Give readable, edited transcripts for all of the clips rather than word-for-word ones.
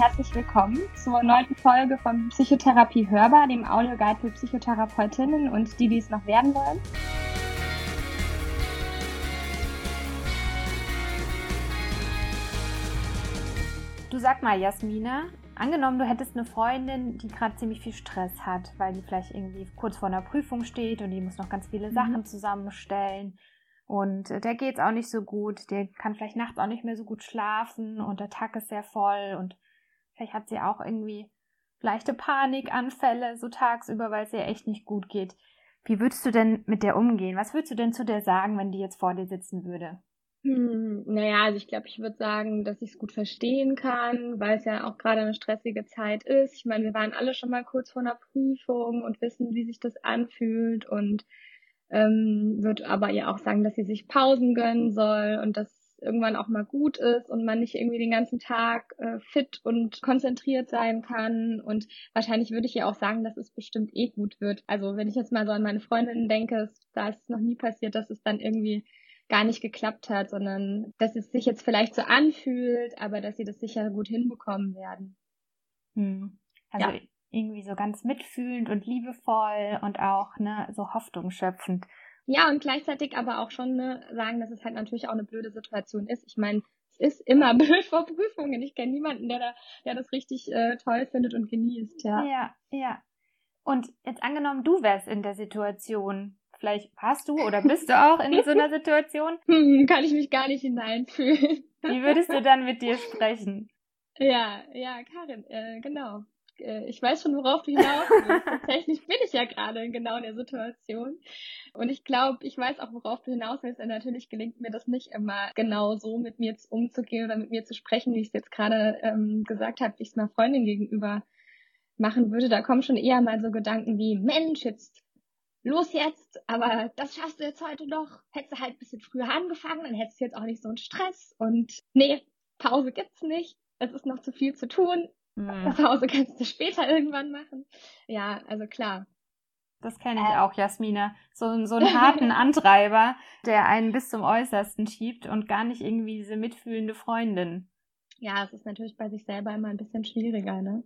herzlich willkommen zur 9. Folge von Psychotherapie hörbar, dem Audioguide für Psychotherapeutinnen und die es noch werden wollen. Du, sag mal, Jasmina, angenommen, du hättest eine Freundin, die gerade ziemlich viel Stress hat, weil die vielleicht irgendwie kurz vor einer Prüfung steht und die muss noch ganz viele Sachen zusammenstellen. Und der geht's auch nicht so gut, der kann vielleicht nachts auch nicht mehr so gut schlafen und der Tag ist sehr voll und vielleicht hat sie auch irgendwie leichte Panikanfälle so tagsüber, weil es ihr echt nicht gut geht. Wie würdest du denn mit der umgehen? Was würdest du denn zu der sagen, wenn die jetzt vor dir sitzen würde? Also ich glaube, ich würde sagen, dass ich es gut verstehen kann, weil es ja auch gerade eine stressige Zeit ist. Ich meine, wir waren alle schon mal kurz vor einer Prüfung und wissen, wie sich das anfühlt, und wird aber ihr auch sagen, dass sie sich Pausen gönnen soll und dass irgendwann auch mal gut ist und man nicht irgendwie den ganzen Tag fit und konzentriert sein kann. Und wahrscheinlich würde ich ihr auch sagen, dass es bestimmt eh gut wird. Also wenn ich jetzt mal so an meine Freundinnen denke, da ist es noch nie passiert, dass es dann irgendwie gar nicht geklappt hat, sondern dass es sich jetzt vielleicht so anfühlt, aber dass sie das sicher gut hinbekommen werden. Also ja. Irgendwie so ganz mitfühlend und liebevoll und auch so Hoffnung schöpfend. Ja, und gleichzeitig aber auch schon sagen, dass es halt natürlich auch eine blöde Situation ist. Ich meine, es ist immer blöd vor Prüfungen. Ich kenne niemanden, der das richtig toll findet und genießt. Ja. Und jetzt angenommen, du wärst in der Situation. Vielleicht warst du oder bist du auch in so einer Situation. Kann ich mich gar nicht hineinfühlen. Wie würdest du dann mit dir sprechen? Ja, Karin, genau. Ich weiß schon, worauf du hinaus willst. Tatsächlich bin ich ja gerade genau in der Situation. Und ich glaube, ich weiß auch, worauf du hinaus willst. Und natürlich gelingt mir das nicht immer, genau so mit mir umzugehen oder mit mir zu sprechen, wie ich es jetzt gerade gesagt habe, wie ich es meiner Freundin gegenüber machen würde. Da kommen schon eher mal so Gedanken wie, Mensch, los jetzt, aber das schaffst du jetzt heute noch. Hättest du halt ein bisschen früher angefangen, dann hättest du jetzt auch nicht so einen Stress. Und nee, Pause gibt's nicht. Es ist noch zu viel zu tun. Pause kannst du später irgendwann machen. Ja, also klar. Das kenne ich auch, Jasmina. So einen harten Antreiber, der einen bis zum Äußersten schiebt und gar nicht irgendwie diese mitfühlende Freundin. Ja, es ist natürlich bei sich selber immer ein bisschen schwieriger, ne?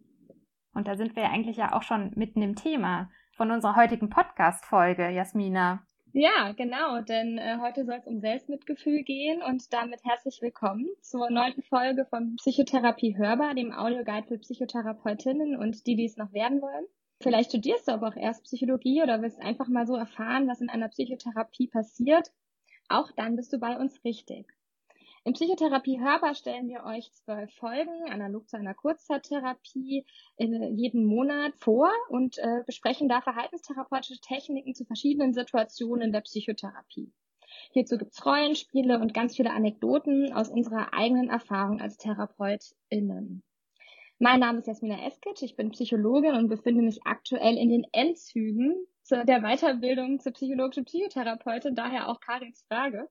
Und da sind wir ja eigentlich auch schon mitten im Thema von unserer heutigen Podcast-Folge, Jasmina. Ja, genau, denn heute soll es um Selbstmitgefühl gehen, und damit herzlich willkommen zur 9. Folge von Psychotherapie hörbar, dem Audioguide für Psychotherapeutinnen und die es noch werden wollen. Vielleicht studierst du aber auch erst Psychologie oder willst einfach mal so erfahren, was in einer Psychotherapie passiert. Auch dann bist du bei uns richtig. In Psychotherapie hörbar stellen wir euch 12 Folgen, analog zu einer Kurzzeittherapie, in jedem Monat vor und besprechen da verhaltenstherapeutische Techniken zu verschiedenen Situationen der Psychotherapie. Hierzu gibt's Rollenspiele und ganz viele Anekdoten aus unserer eigenen Erfahrung als TherapeutInnen. Mein Name ist Jasmina Eskitsch, ich bin Psychologin und befinde mich aktuell in den Endzügen der Weiterbildung zur psychologischen Psychotherapeutin, daher auch Karins Frage.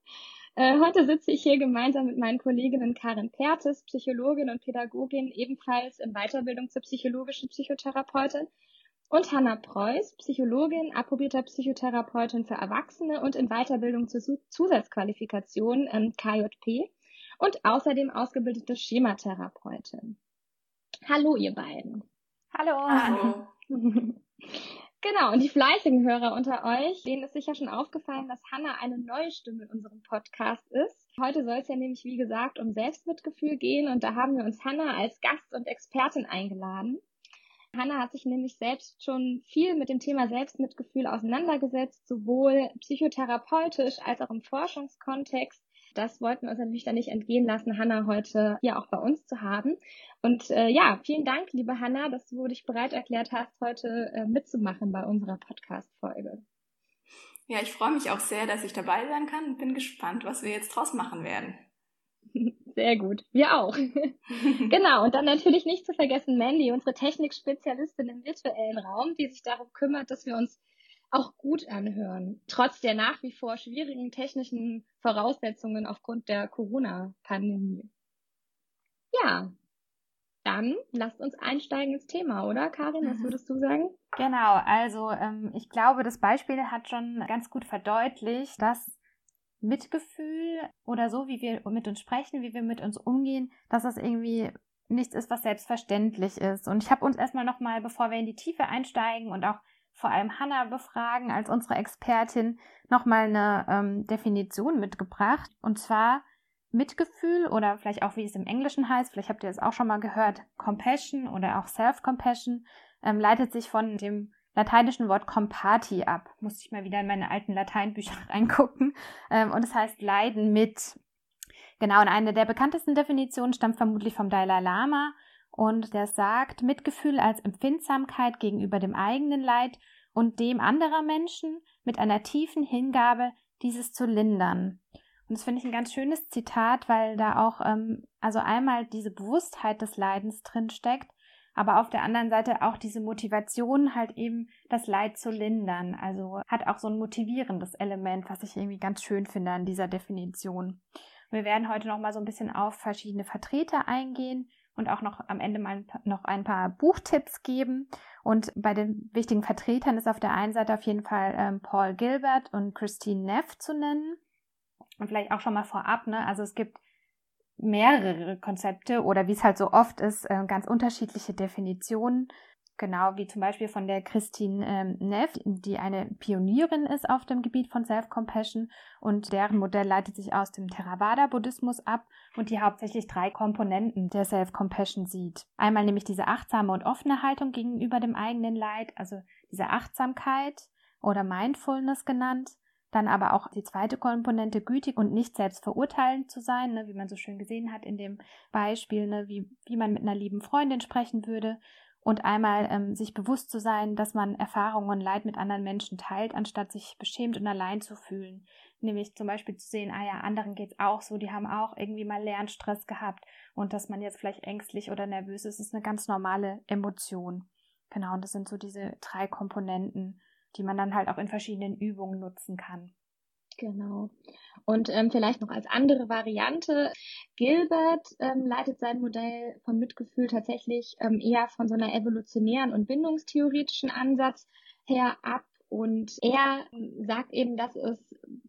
Heute sitze ich hier gemeinsam mit meinen Kolleginnen Karin Pertes, Psychologin und Pädagogin, ebenfalls in Weiterbildung zur psychologischen Psychotherapeutin, und Hannah Preuß, Psychologin, approbierter Psychotherapeutin für Erwachsene und in Weiterbildung zur Zusatzqualifikation KJP und außerdem ausgebildete Schematherapeutin. Hallo, ihr beiden. Hallo. Genau, und die fleißigen Hörer unter euch, denen ist sicher schon aufgefallen, dass Hannah eine neue Stimme in unserem Podcast ist. Heute soll es ja nämlich, wie gesagt, um Selbstmitgefühl gehen, und da haben wir uns Hannah als Gast und Expertin eingeladen. Hannah hat sich nämlich selbst schon viel mit dem Thema Selbstmitgefühl auseinandergesetzt, sowohl psychotherapeutisch als auch im Forschungskontext. Das wollten wir uns natürlich dann nicht entgehen lassen, Hannah heute hier auch bei uns zu haben. Und vielen Dank, liebe Hannah, dass du dich bereit erklärt hast, heute mitzumachen bei unserer Podcast-Folge. Ja, ich freue mich auch sehr, dass ich dabei sein kann und bin gespannt, was wir jetzt draus machen werden. Sehr gut, wir auch. Genau, und dann natürlich nicht zu vergessen Mandy, unsere Technikspezialistin im virtuellen Raum, die sich darum kümmert, dass wir uns auch gut anhören, trotz der nach wie vor schwierigen technischen Voraussetzungen aufgrund der Corona-Pandemie. Ja, dann lasst uns einsteigen ins Thema, oder Karin? Was würdest du sagen? Genau, also ich glaube, das Beispiel hat schon ganz gut verdeutlicht, dass Mitgefühl oder so, wie wir mit uns sprechen, wie wir mit uns umgehen, dass das irgendwie nichts ist, was selbstverständlich ist. Und ich habe uns erstmal nochmal, bevor wir in die Tiefe einsteigen und auch vor allem Hannah befragen als unsere Expertin, nochmal eine Definition mitgebracht. Und zwar Mitgefühl oder vielleicht auch, wie es im Englischen heißt, vielleicht habt ihr es auch schon mal gehört, Compassion oder auch Self-Compassion, leitet sich von dem lateinischen Wort Compati ab. Musste ich mal wieder in meine alten Lateinbücher reingucken. Und es heißt Leiden mit. Genau, und eine der bekanntesten Definitionen stammt vermutlich vom Dalai Lama. Und der sagt, Mitgefühl als Empfindsamkeit gegenüber dem eigenen Leid und dem anderer Menschen mit einer tiefen Hingabe, dieses zu lindern. Und das finde ich ein ganz schönes Zitat, weil da auch also einmal diese Bewusstheit des Leidens drin steckt, aber auf der anderen Seite auch diese Motivation, halt eben das Leid zu lindern. Also hat auch so ein motivierendes Element, was ich irgendwie ganz schön finde an dieser Definition. Und wir werden heute nochmal so ein bisschen auf verschiedene Vertreter eingehen, und auch noch am Ende mal noch ein paar Buchtipps geben. Und bei den wichtigen Vertretern ist auf der einen Seite auf jeden Fall Paul Gilbert und Kristin Neff zu nennen. Und vielleicht auch schon mal vorab, ne? Also es gibt mehrere Konzepte oder wie es halt so oft ist, ganz unterschiedliche Definitionen. Genau, wie zum Beispiel von der Kristin Neff, die eine Pionierin ist auf dem Gebiet von Self-Compassion und deren Modell leitet sich aus dem Theravada-Buddhismus ab und die hauptsächlich 3 Komponenten der Self-Compassion sieht. Einmal nämlich diese achtsame und offene Haltung gegenüber dem eigenen Leid, also diese Achtsamkeit oder Mindfulness genannt. Dann aber auch die zweite Komponente, gütig und nicht selbst verurteilend zu sein, ne, wie man so schön gesehen hat in dem Beispiel, ne, wie man mit einer lieben Freundin sprechen würde. Und einmal sich bewusst zu sein, dass man Erfahrungen und Leid mit anderen Menschen teilt, anstatt sich beschämt und allein zu fühlen. Nämlich zum Beispiel zu sehen, anderen geht's auch so, die haben auch irgendwie mal Lernstress gehabt. Und dass man jetzt vielleicht ängstlich oder nervös ist, ist eine ganz normale Emotion. Genau, und das sind so diese 3 Komponenten, die man dann halt auch in verschiedenen Übungen nutzen kann. Genau. Und vielleicht noch als andere Variante, Gilbert leitet sein Modell von Mitgefühl tatsächlich eher von so einer evolutionären und bindungstheoretischen Ansatz her ab. Und er sagt eben, dass es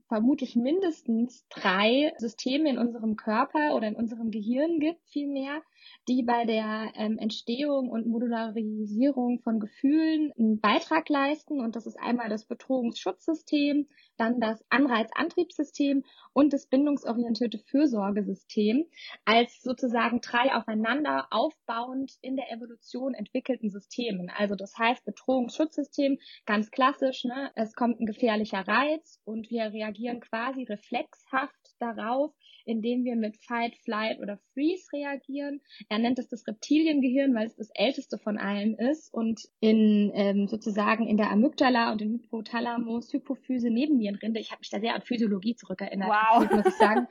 vermutlich mindestens 3 Systeme in unserem Körper oder in unserem Gehirn gibt, vielmehr, die bei der Entstehung und Modularisierung von Gefühlen einen Beitrag leisten. Und das ist einmal das Bedrohungsschutzsystem, dann das Anreizantriebssystem und das bindungsorientierte Fürsorgesystem als sozusagen 3 aufeinander aufbauend in der Evolution entwickelten Systemen. Also das heißt Bedrohungsschutzsystem, ganz klassisch. Es kommt ein gefährlicher Reiz und wir reagieren quasi reflexhaft darauf, indem wir mit Fight, Flight oder Freeze reagieren. Er nennt es das Reptiliengehirn, weil es das älteste von allen ist und in sozusagen in der Amygdala und im Hypothalamus, Hypophyse, Nebennierenrinde. Ich habe mich da sehr an Physiologie zurückerinnert, wow. Muss ich sagen.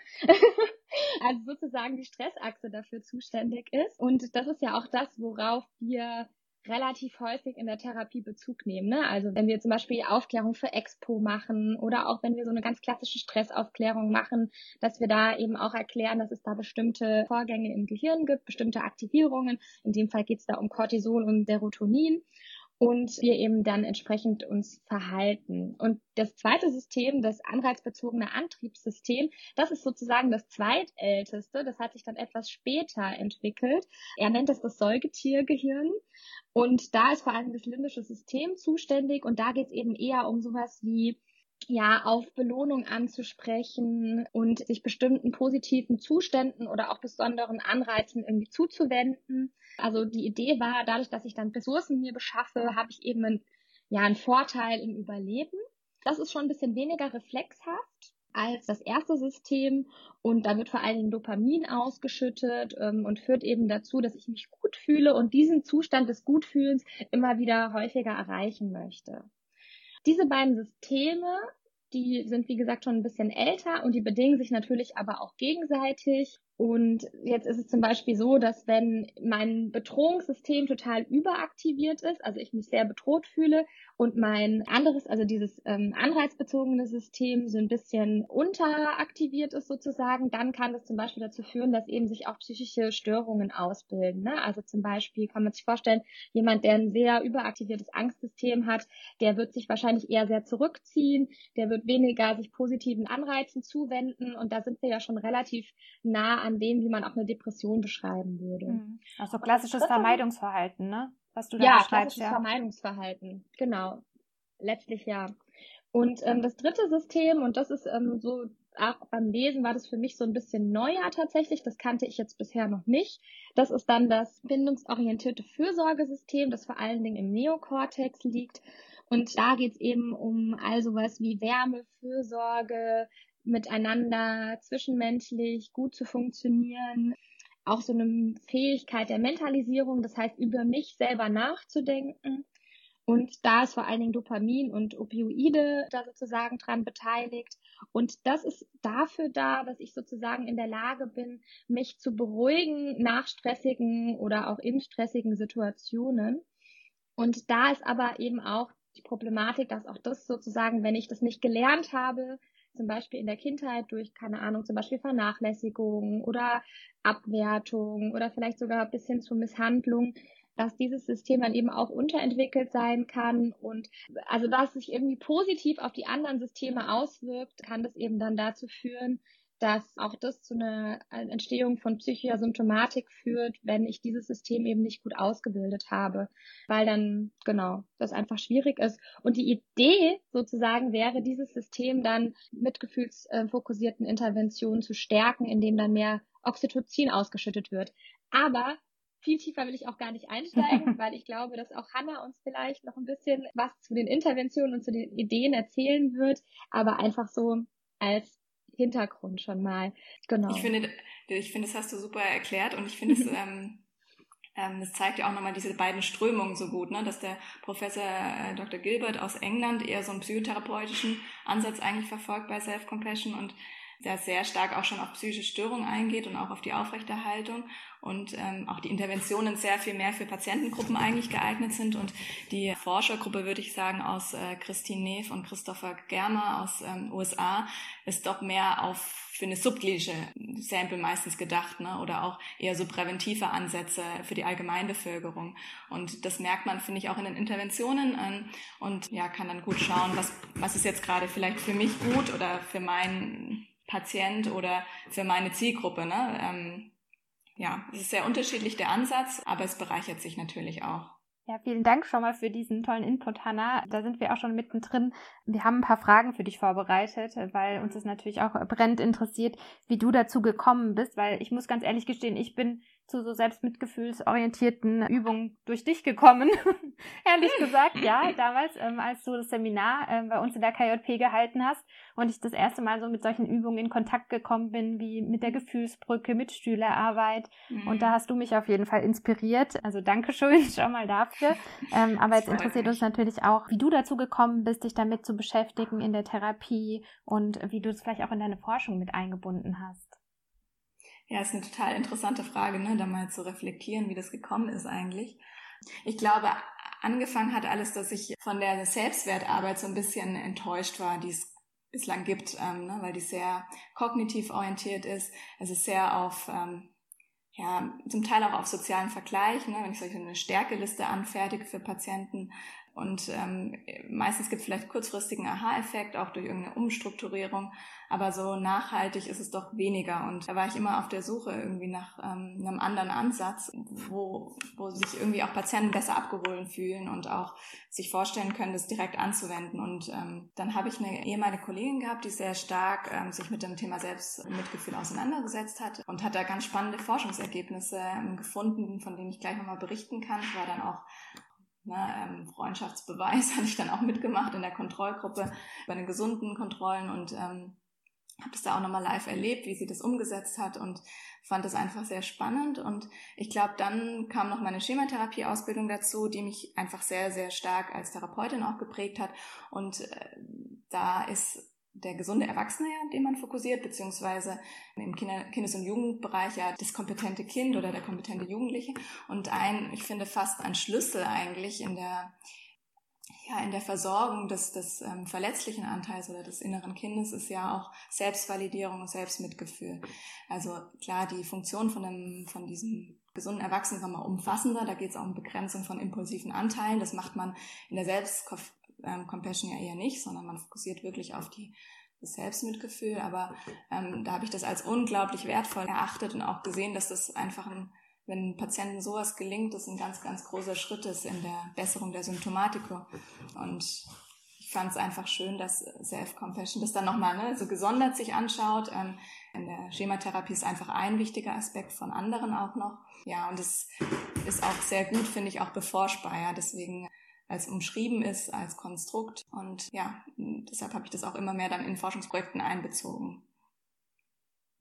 Also sozusagen die Stressachse dafür zuständig ist. Und das ist ja auch das, worauf wir relativ häufig in der Therapie Bezug nehmen, ne? Also wenn wir zum Beispiel Aufklärung für Expo machen oder auch wenn wir so eine ganz klassische Stressaufklärung machen, dass wir da eben auch erklären, dass es da bestimmte Vorgänge im Gehirn gibt, bestimmte Aktivierungen. In dem Fall geht es da um Cortisol und Serotonin. Und wir eben dann entsprechend uns verhalten. Und das zweite System, das anreizbezogene Antriebssystem, das ist sozusagen das zweitälteste. Das hat sich dann etwas später entwickelt. Er nennt das Säugetiergehirn. Und da ist vor allem das limbische System zuständig. Und da geht es eben eher um sowas wie, auf Belohnung anzusprechen und sich bestimmten positiven Zuständen oder auch besonderen Anreizen irgendwie zuzuwenden. Also die Idee war, dadurch, dass ich dann Ressourcen mir beschaffe, habe ich eben einen Vorteil im Überleben. Das ist schon ein bisschen weniger reflexhaft als das erste System und da wird vor allen Dingen Dopamin ausgeschüttet und führt eben dazu, dass ich mich gut fühle und diesen Zustand des Gutfühlens immer wieder häufiger erreichen möchte. Diese beiden Systeme, die sind wie gesagt schon ein bisschen älter und die bedingen sich natürlich aber auch gegenseitig. Und jetzt ist es zum Beispiel so, dass wenn mein Bedrohungssystem total überaktiviert ist, also ich mich sehr bedroht fühle und mein anderes, also dieses anreizbezogene System so ein bisschen unteraktiviert ist sozusagen, dann kann das zum Beispiel dazu führen, dass eben sich auch psychische Störungen ausbilden, ne? Also zum Beispiel kann man sich vorstellen, jemand, der ein sehr überaktiviertes Angstsystem hat, der wird sich wahrscheinlich eher sehr zurückziehen, der wird weniger sich positiven Anreizen zuwenden und da sind wir ja schon relativ nah an an dem, wie man auch eine Depression beschreiben würde. Also klassisches Vermeidungsverhalten, ne? Was du da beschreibst. Ja, klassisches Vermeidungsverhalten, genau. Letztlich ja. Und das dritte System, und das ist so, auch beim Lesen war das für mich so ein bisschen neuer tatsächlich, das kannte ich jetzt bisher noch nicht. Das ist dann das bindungsorientierte Fürsorgesystem, das vor allen Dingen im Neokortex liegt. Und da geht es eben um all sowas wie Wärme, Fürsorge, miteinander, zwischenmenschlich, gut zu funktionieren. Auch so eine Fähigkeit der Mentalisierung, das heißt, über mich selber nachzudenken. Und da ist vor allen Dingen Dopamin und Opioide da sozusagen dran beteiligt. Und das ist dafür da, dass ich sozusagen in der Lage bin, mich zu beruhigen nach stressigen oder auch in stressigen Situationen. Und da ist aber eben auch die Problematik, dass auch das sozusagen, wenn ich das nicht gelernt habe, zum Beispiel in der Kindheit durch, keine Ahnung, zum Beispiel Vernachlässigung oder Abwertung oder vielleicht sogar bis hin zu Misshandlung, dass dieses System dann eben auch unterentwickelt sein kann und also dass sich irgendwie positiv auf die anderen Systeme auswirkt, kann das eben dann dazu führen, dass auch das zu einer Entstehung von psychischer Symptomatik führt, wenn ich dieses System eben nicht gut ausgebildet habe, weil dann, genau, das einfach schwierig ist. Und die Idee sozusagen wäre, dieses System dann mit gefühlsfokussierten Interventionen zu stärken, indem dann mehr Oxytocin ausgeschüttet wird. Aber viel tiefer will ich auch gar nicht einsteigen, weil ich glaube, dass auch Hannah uns vielleicht noch ein bisschen was zu den Interventionen und zu den Ideen erzählen wird, aber einfach so als Hintergrund schon mal. Genau. Ich finde, das hast du super erklärt und ich finde, es das zeigt ja auch nochmal diese beiden Strömungen so gut, ne? Dass der Professor Dr. Gilbert aus England eher so einen psychotherapeutischen Ansatz eigentlich verfolgt bei Self-Compassion und der sehr stark auch schon auf psychische Störungen eingeht und auch auf die Aufrechterhaltung und auch die Interventionen sehr viel mehr für Patientengruppen eigentlich geeignet sind. Und die Forschergruppe, würde ich sagen, aus Kristin Neff und Christopher Germer aus USA ist doch mehr auf für eine subklinische Sample meistens gedacht, ne? Oder auch eher so präventive Ansätze für die Allgemeinbevölkerung. Und das merkt man, finde ich, auch in den Interventionen an und ja, kann dann gut schauen, was ist jetzt gerade vielleicht für mich gut oder für meinen Patient oder für meine Zielgruppe, ne? Ja, es ist sehr unterschiedlich der Ansatz, aber es bereichert sich natürlich auch. Ja, vielen Dank schon mal für diesen tollen Input, Hannah. Da sind wir auch schon mittendrin. Wir haben ein paar Fragen für dich vorbereitet, weil uns das natürlich auch brennend interessiert, wie du dazu gekommen bist, weil ich muss ganz ehrlich gestehen, ich bin zu so selbstmitgefühlsorientierten Übungen durch dich gekommen. Ehrlich gesagt, ja, damals, als du das Seminar bei uns in der KJP gehalten hast und ich das erste Mal so mit solchen Übungen in Kontakt gekommen bin, wie mit der Gefühlsbrücke, mit Stühlearbeit. Und da hast du mich auf jeden Fall inspiriert. Also Dankeschön schon mal dafür. Aber jetzt interessiert uns natürlich auch, wie du dazu gekommen bist, dich damit zu beschäftigen in der Therapie und wie du es vielleicht auch in deine Forschung mit eingebunden hast. Ja, ist eine total interessante Frage, ne, da mal zu reflektieren, wie das gekommen ist eigentlich. Ich glaube, angefangen hat alles, dass ich von der Selbstwertarbeit so ein bisschen enttäuscht war, die es bislang gibt, ne, weil die sehr kognitiv orientiert ist. Es ist sehr auf, ja, zum Teil auch auf sozialen Vergleich, ne, wenn ich solche eine Stärkeliste anfertige für Patienten. Und meistens gibt es vielleicht kurzfristigen Aha-Effekt, auch durch irgendeine Umstrukturierung, aber so nachhaltig ist es doch weniger. Und da war ich immer auf der Suche irgendwie nach einem anderen Ansatz, wo sich irgendwie auch Patienten besser abgeholt fühlen und auch sich vorstellen können, das direkt anzuwenden. Und dann habe ich eine ehemalige Kollegin gehabt, die sehr stark sich mit dem Thema Selbstmitgefühl auseinandergesetzt hat und hat da ganz spannende Forschungsergebnisse gefunden, von denen ich gleich nochmal berichten kann. Ich war dann auch Freundschaftsbeweis hatte ich dann auch mitgemacht in der Kontrollgruppe bei den gesunden Kontrollen und habe das da auch nochmal live erlebt, wie sie das umgesetzt hat und fand das einfach sehr spannend. Und ich glaube, dann kam noch meine Schematherapie-Ausbildung dazu, die mich einfach sehr, sehr stark als Therapeutin auch geprägt hat. Und da ist der gesunde Erwachsene, den man fokussiert, beziehungsweise im Kindes- und Jugendbereich ja das kompetente Kind oder der kompetente Jugendliche und ich finde fast ein Schlüssel eigentlich in der Versorgung des verletzlichen Anteils oder des inneren Kindes ist ja auch Selbstvalidierung und Selbstmitgefühl. Also klar, die Funktion von diesem gesunden Erwachsenen ist nochmal umfassender, da geht es auch um Begrenzung von impulsiven Anteilen, das macht man in der Selbstcompassion ja eher nicht, sondern man fokussiert wirklich auf die Selbstmitgefühl, aber da habe ich das als unglaublich wertvoll erachtet und auch gesehen, dass das einfach, wenn Patienten sowas gelingt, das ein ganz, ganz großer Schritt ist in der Besserung der Symptomatik. Und ich fand es einfach schön, dass Self-Compassion das dann nochmal so gesondert sich anschaut. In der Schematherapie ist einfach ein wichtiger Aspekt von anderen auch noch. Ja, und es ist auch sehr gut, finde ich, auch beforschbar. Ja, deswegen als umschrieben ist, als Konstrukt. Und ja, deshalb habe ich das auch immer mehr dann in Forschungsprojekten einbezogen.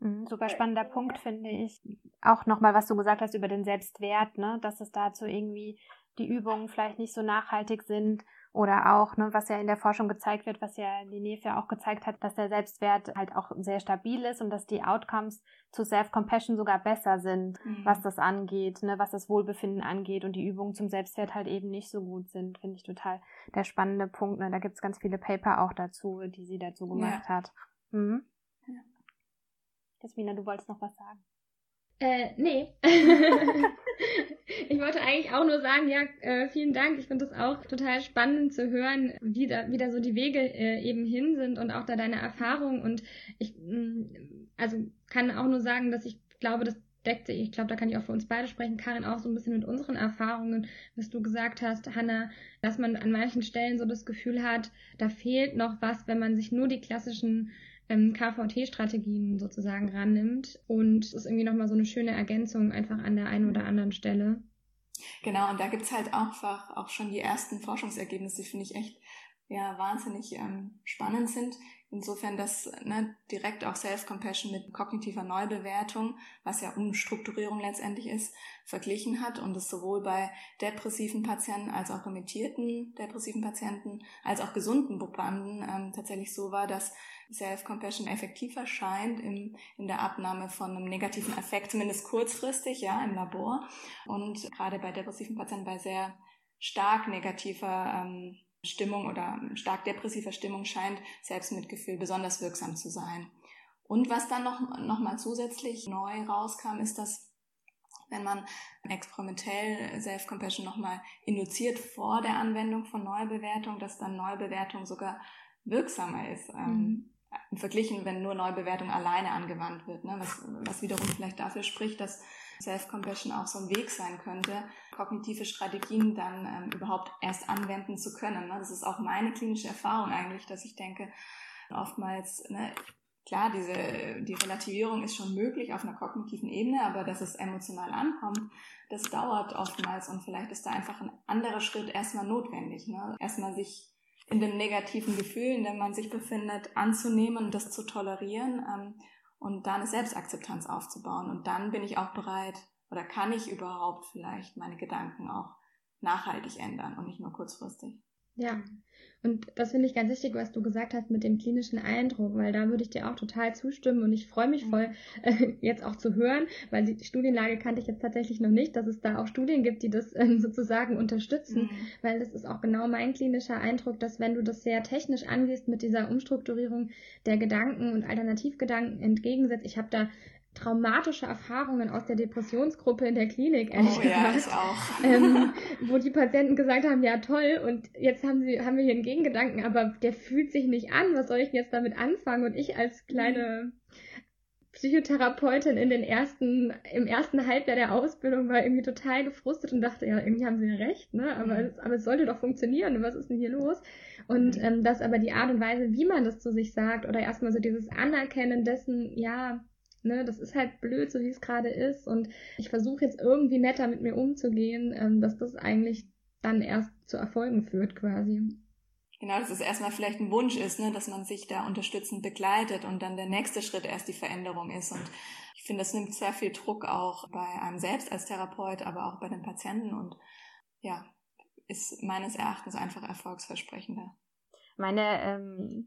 Super spannender Punkt, finde ich. Auch nochmal, was du gesagt hast über den Selbstwert, ne? Dass es dazu irgendwie die Übungen vielleicht nicht so nachhaltig sind oder auch, ne, was ja in der Forschung gezeigt wird, was ja die Neff ja auch gezeigt hat, dass der Selbstwert halt auch sehr stabil ist und dass die Outcomes zu Self-Compassion sogar besser sind, was das angeht, ne, was das Wohlbefinden angeht und die Übungen zum Selbstwert halt eben nicht so gut sind, finde ich total der spannende Punkt. Ne? Da gibt es ganz viele Paper auch dazu, die sie dazu gemacht hat. Mhm. Ja. Jasmina, du wolltest noch was sagen? Nee. Ich wollte eigentlich auch nur sagen, ja, vielen Dank. Ich finde das auch total spannend zu hören, wie da so die Wege eben hin sind und auch da deine Erfahrung. Und ich kann auch nur sagen, dass ich glaube, das deckt sich. Ich glaube, da kann ich auch für uns beide sprechen, Karin, auch so ein bisschen mit unseren Erfahrungen, was du gesagt hast, Hannah, dass man an manchen Stellen so das Gefühl hat, da fehlt noch was, wenn man sich nur die klassischen KVT-Strategien sozusagen rannimmt, und es ist irgendwie nochmal so eine schöne Ergänzung einfach an der einen oder anderen Stelle. Genau, und da gibt es halt einfach auch schon die ersten Forschungsergebnisse, die finde ich echt wahnsinnig spannend sind. Insofern, dass direkt auch Self-Compassion mit kognitiver Neubewertung, was ja Umstrukturierung letztendlich ist, verglichen hat und es sowohl bei depressiven Patienten als auch remittierten depressiven Patienten als auch gesunden Probanden tatsächlich so war, dass Self-Compassion effektiver scheint in der Abnahme von einem negativen Affekt, zumindest kurzfristig, im Labor. Und gerade bei depressiven Patienten bei sehr stark negativer Stimmung oder stark depressiver Stimmung scheint Selbstmitgefühl besonders wirksam zu sein. Und was dann noch mal zusätzlich neu rauskam, ist, dass wenn man experimentell Self-Compassion noch mal induziert vor der Anwendung von Neubewertung, dass dann Neubewertung sogar wirksamer ist, verglichen, wenn nur Neubewertung alleine angewandt wird, was wiederum vielleicht dafür spricht, dass Self-Compassion auch so ein Weg sein könnte, kognitive Strategien dann überhaupt erst anwenden zu können. Das ist auch meine klinische Erfahrung eigentlich, dass ich denke, oftmals, klar, die Relativierung ist schon möglich auf einer kognitiven Ebene, aber dass es emotional ankommt, das dauert oftmals und vielleicht ist da einfach ein anderer Schritt erstmal notwendig. Erstmal sich in dem negativen Gefühl, in dem man sich befindet, anzunehmen und das zu tolerieren, und dann eine Selbstakzeptanz aufzubauen. Und dann bin ich auch bereit, oder kann ich überhaupt vielleicht meine Gedanken auch nachhaltig ändern und nicht nur kurzfristig. Ja, und das finde ich ganz wichtig, was du gesagt hast mit dem klinischen Eindruck, weil da würde ich dir auch total zustimmen und ich freue mich voll, jetzt auch zu hören, weil die Studienlage kannte ich jetzt tatsächlich noch nicht, dass es da auch Studien gibt, die das sozusagen unterstützen, weil das ist auch genau mein klinischer Eindruck, dass wenn du das sehr technisch angehst mit dieser Umstrukturierung der Gedanken und Alternativgedanken entgegensetzt, ich habe da traumatische Erfahrungen aus der Depressionsgruppe in der Klinik, ehrlich gesagt. Ich auch. Wo die Patienten gesagt haben, ja toll, und jetzt haben wir hier einen Gegengedanken, aber der fühlt sich nicht an, was soll ich denn jetzt damit anfangen? Und ich als kleine Psychotherapeutin im ersten Halbjahr der Ausbildung war irgendwie total gefrustet und dachte, ja, irgendwie haben sie ja recht, aber es sollte doch funktionieren, was ist denn hier los? Und dass aber die Art und Weise, wie man das zu sich sagt, oder erstmal so dieses Anerkennen dessen, das ist halt blöd, so wie es gerade ist, und ich versuche jetzt irgendwie netter mit mir umzugehen, dass das eigentlich dann erst zu Erfolgen führt quasi. Genau, dass es erstmal vielleicht ein Wunsch ist, dass man sich da unterstützend begleitet und dann der nächste Schritt erst die Veränderung ist. Und ich finde, das nimmt sehr viel Druck auch bei einem selbst als Therapeut, aber auch bei den Patienten und ist meines Erachtens einfach erfolgsversprechender. Meine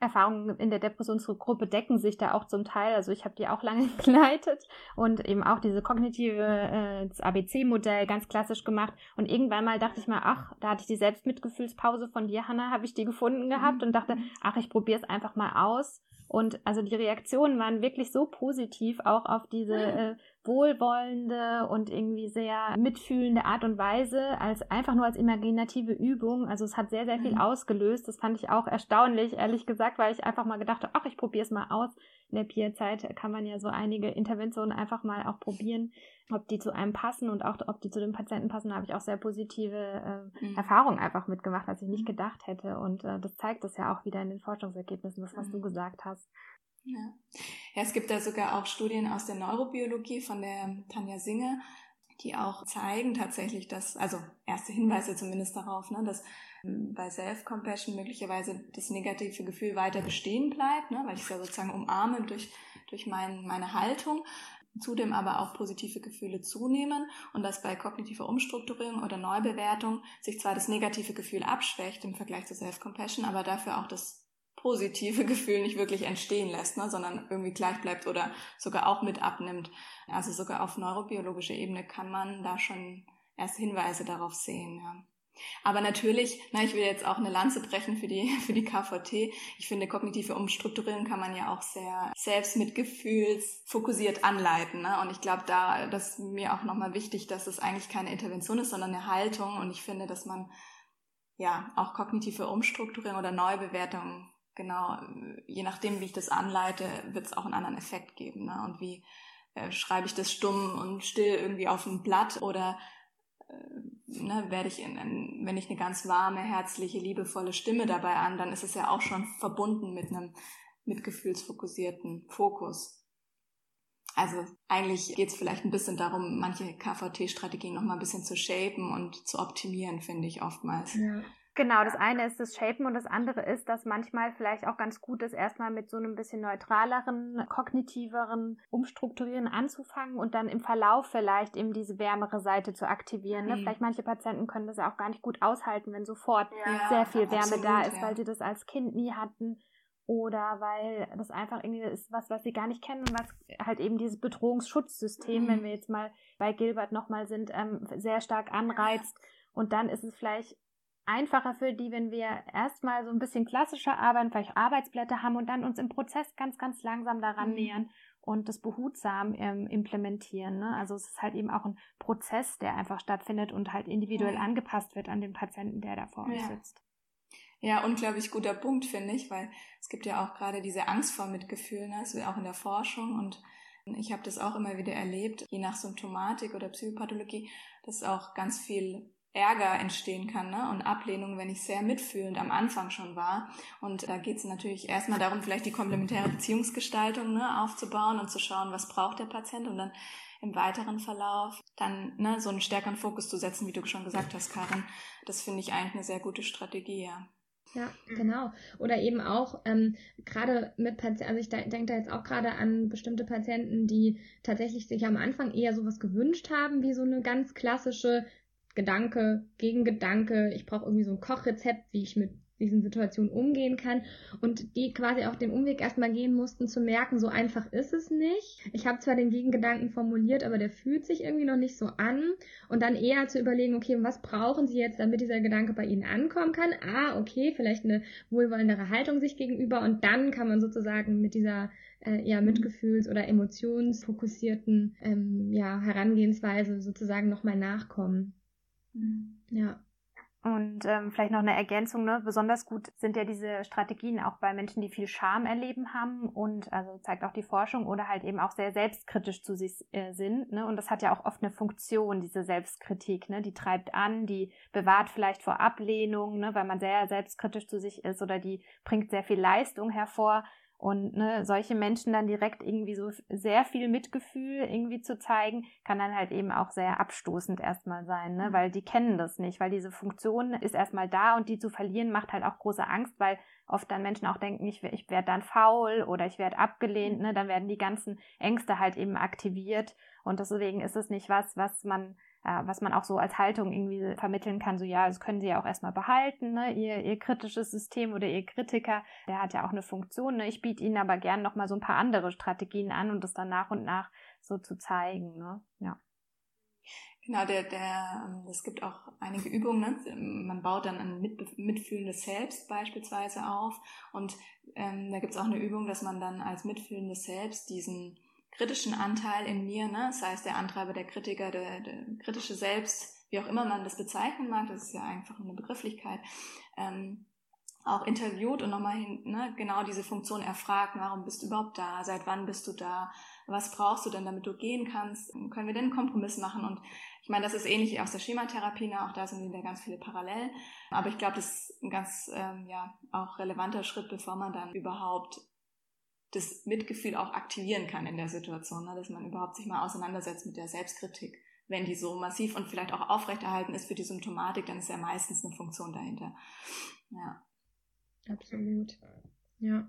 Erfahrungen in der Depressionsgruppe decken sich da auch zum Teil, also ich habe die auch lange begleitet und eben auch diese kognitive, das ABC-Modell ganz klassisch gemacht, und irgendwann mal dachte ich mal, da hatte ich die Selbstmitgefühlspause von dir, Hannah, habe ich die gefunden gehabt und dachte, ich probiere es einfach mal aus. Und also die Reaktionen waren wirklich so positiv, auch auf diese wohlwollende und irgendwie sehr mitfühlende Art und Weise, als einfach nur als imaginative Übung. Also es hat sehr, sehr viel ausgelöst. Das fand ich auch erstaunlich, ehrlich gesagt, weil ich einfach mal gedacht habe, ach, ich probiere es mal aus. In der Peer-Zeit kann man ja so einige Interventionen einfach mal auch probieren, ob die zu einem passen und auch ob die zu dem Patienten passen. Da habe ich auch sehr positive Erfahrungen einfach mitgemacht, als ich nicht gedacht hätte. Und das zeigt es ja auch wieder in den Forschungsergebnissen, das, was du gesagt hast. Ja, es gibt da sogar auch Studien aus der Neurobiologie von der Tanja Singer, die auch zeigen tatsächlich, dass, also erste Hinweise zumindest darauf, ne, dass bei Self-Compassion möglicherweise das negative Gefühl weiter bestehen bleibt, ne, weil ich es ja sozusagen umarme durch meine Haltung, zudem aber auch positive Gefühle zunehmen und dass bei kognitiver Umstrukturierung oder Neubewertung sich zwar das negative Gefühl abschwächt im Vergleich zu Self-Compassion, aber dafür auch das positive Gefühl nicht wirklich entstehen lässt, ne, sondern irgendwie gleich bleibt oder sogar auch mit abnimmt. Also sogar auf neurobiologischer Ebene kann man da schon erst Hinweise darauf sehen, ja. Aber natürlich, ich will jetzt auch eine Lanze brechen für die KVT. Ich finde, kognitive Umstrukturierung kann man ja auch sehr selbst mit gefühlsfokussiert anleiten, ne? Und ich glaube, das ist mir auch nochmal wichtig, dass es eigentlich keine Intervention ist, sondern eine Haltung. Und ich finde, dass man ja auch kognitive Umstrukturierung oder Neubewertung, genau, je nachdem, wie ich das anleite, wird es auch einen anderen Effekt geben, ne? Und wie schreibe ich das stumm und still irgendwie auf ein Blatt oder werde ich wenn ich eine ganz warme, herzliche, liebevolle Stimme dabei an, dann ist es ja auch schon verbunden mit einem gefühlsfokussierten Fokus. Also eigentlich geht es vielleicht ein bisschen darum, manche KVT-Strategien nochmal ein bisschen zu shapen und zu optimieren, finde ich oftmals. Ja. Genau, das eine ist das Shapen und das andere ist, dass manchmal vielleicht auch ganz gut ist, erstmal mit so einem bisschen neutraleren, kognitiveren Umstrukturieren anzufangen und dann im Verlauf vielleicht eben diese wärmere Seite zu aktivieren. Ne? Vielleicht manche Patienten können das ja auch gar nicht gut aushalten, wenn sofort sehr viel Wärme da ist, weil sie das als Kind nie hatten. Oder weil das einfach irgendwie ist, was sie gar nicht kennen, was halt eben dieses Bedrohungsschutzsystem, wenn wir jetzt mal bei Gilbert nochmal sind, sehr stark anreizt. Und dann ist es vielleicht einfacher für die, wenn wir erstmal so ein bisschen klassischer arbeiten, vielleicht Arbeitsblätter haben und dann uns im Prozess ganz, ganz langsam daran nähern und das behutsam implementieren. Ne? Also es ist halt eben auch ein Prozess, der einfach stattfindet und halt individuell angepasst wird an den Patienten, der da vor uns sitzt. Ja, unglaublich guter Punkt, finde ich, weil es gibt ja auch gerade diese Angst vor Mitgefühl, ne? Das ist auch in der Forschung, und ich habe das auch immer wieder erlebt, je nach Symptomatik oder Psychopathologie, dass auch ganz viel Ärger entstehen kann, ne? Und Ablehnung, wenn ich sehr mitfühlend am Anfang schon war. Und da geht es natürlich erstmal darum, vielleicht die komplementäre Beziehungsgestaltung, ne, aufzubauen und zu schauen, was braucht der Patient, und dann im weiteren Verlauf dann, ne, so einen stärkeren Fokus zu setzen, wie du schon gesagt hast, Karin. Das finde ich eigentlich eine sehr gute Strategie, ja. Ja, genau. Oder eben auch gerade mit Patienten, also ich denke da jetzt auch gerade an bestimmte Patienten, die tatsächlich sich am Anfang eher sowas gewünscht haben, wie so eine ganz klassische Gedanke gegen Gedanke. Ich brauche irgendwie so ein Kochrezept, wie ich mit diesen Situationen umgehen kann, und die quasi auch den Umweg erstmal gehen mussten, zu merken, so einfach ist es nicht. Ich habe zwar den Gegengedanken formuliert, aber der fühlt sich irgendwie noch nicht so an, und dann eher zu überlegen, okay, was brauchen Sie jetzt, damit dieser Gedanke bei Ihnen ankommen kann? Ah, okay, vielleicht eine wohlwollendere Haltung sich gegenüber, und dann kann man sozusagen mit dieser eher mitgefühls- oder emotionsfokussierten Herangehensweise sozusagen nochmal nachkommen. Ja. Und vielleicht noch eine Ergänzung, ne? Besonders gut sind ja diese Strategien auch bei Menschen, die viel Scham erleben haben, und also zeigt auch die Forschung, oder halt eben auch sehr selbstkritisch zu sich sind, ne? Und das hat ja auch oft eine Funktion, diese Selbstkritik, ne? Die treibt an, die bewahrt vielleicht vor Ablehnung, ne? Weil man sehr selbstkritisch zu sich ist, oder die bringt sehr viel Leistung hervor. Und ne, solche Menschen dann direkt irgendwie so sehr viel Mitgefühl irgendwie zu zeigen, kann dann halt eben auch sehr abstoßend erstmal sein, ne? Weil die kennen das nicht, weil diese Funktion ist erstmal da, und die zu verlieren macht halt auch große Angst, weil oft dann Menschen auch denken, ich werde dann faul oder ich werde abgelehnt, ne? Dann werden die ganzen Ängste halt eben aktiviert, und deswegen ist es nicht was man auch so als Haltung irgendwie vermitteln kann, so ja, das können sie ja auch erstmal behalten, ne? Ihr kritisches System oder ihr Kritiker, der hat ja auch eine Funktion, ne? Ich biete ihnen aber gern nochmal so ein paar andere Strategien an, und das dann nach und nach so zu zeigen, ne? Ja. Genau, es gibt auch einige Übungen, ne? Man baut dann ein mitfühlendes Selbst beispielsweise auf, und da gibt es auch eine Übung, dass man dann als mitfühlendes Selbst diesen kritischen Anteil in mir, ne? Das heißt der Antreiber, der Kritiker, der kritische Selbst, wie auch immer man das bezeichnen mag, das ist ja einfach eine Begrifflichkeit, auch interviewt und nochmal genau diese Funktion erfragt, warum bist du überhaupt da, seit wann bist du da, was brauchst du denn, damit du gehen kannst, können wir denn einen Kompromiss machen? Und ich meine, das ist ähnlich aus der Schematherapie, auch da sind wieder ganz viele parallel, aber ich glaube, das ist ein ganz auch relevanter Schritt, bevor man dann überhaupt das Mitgefühl auch aktivieren kann in der Situation, ne? Dass man überhaupt sich mal auseinandersetzt mit der Selbstkritik. Wenn die so massiv und vielleicht auch aufrechterhalten ist für die Symptomatik, dann ist ja meistens eine Funktion dahinter. Ja. Absolut, ja.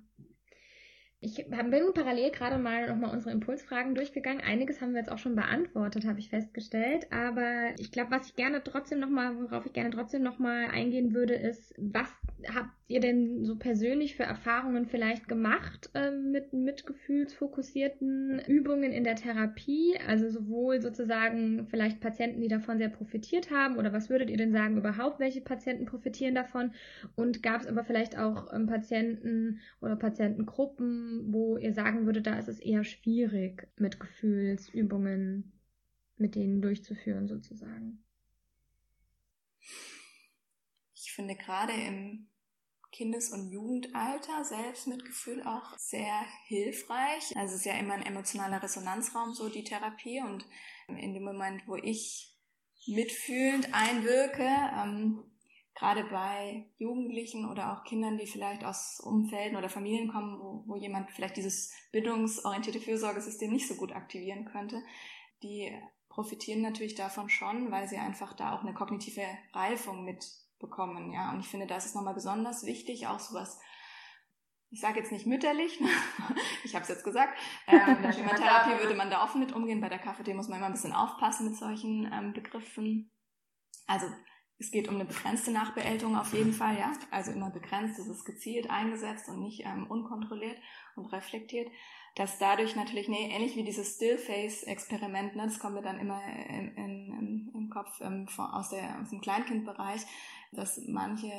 Ich bin parallel gerade mal nochmal unsere Impulsfragen durchgegangen. Einiges haben wir jetzt auch schon beantwortet, habe ich festgestellt. Aber ich glaube, worauf ich gerne trotzdem nochmal eingehen würde, ist, was habt ihr denn so persönlich für Erfahrungen vielleicht gemacht mit mitgefühlsfokussierten Übungen in der Therapie? Also sowohl sozusagen vielleicht Patienten, die davon sehr profitiert haben, oder was würdet ihr denn sagen überhaupt, welche Patienten profitieren davon? Und gab es aber vielleicht auch Patienten oder Patientengruppen, wo ihr sagen würdet, da ist es eher schwierig, mit Gefühlsübungen mit denen durchzuführen sozusagen? Ich finde gerade im Kindes- und Jugendalter Selbstmitgefühl auch sehr hilfreich. Also es ist ja immer ein emotionaler Resonanzraum, so die Therapie, und in dem Moment, wo ich mitfühlend einwirke, gerade bei Jugendlichen oder auch Kindern, die vielleicht aus Umfelden oder Familien kommen, wo jemand vielleicht dieses bindungsorientierte Fürsorgesystem nicht so gut aktivieren könnte, die profitieren natürlich davon schon, weil sie einfach da auch eine kognitive Reifung mitbekommen. Ja? Und ich finde, das ist nochmal besonders wichtig, auch sowas, ich sage jetzt nicht mütterlich, ich habe es jetzt gesagt, in der Schematherapie würde man da offen mit umgehen, bei der KVT muss man immer ein bisschen aufpassen mit solchen Begriffen. Also es geht um eine begrenzte Nachbeeltung auf jeden Fall, ja. Also immer begrenzt, es ist gezielt eingesetzt und nicht unkontrolliert und reflektiert. Dass dadurch natürlich, ähnlich wie dieses Still-Face-Experiment, ne, das kommt mir dann immer im Kopf aus dem Kleinkindbereich, dass manche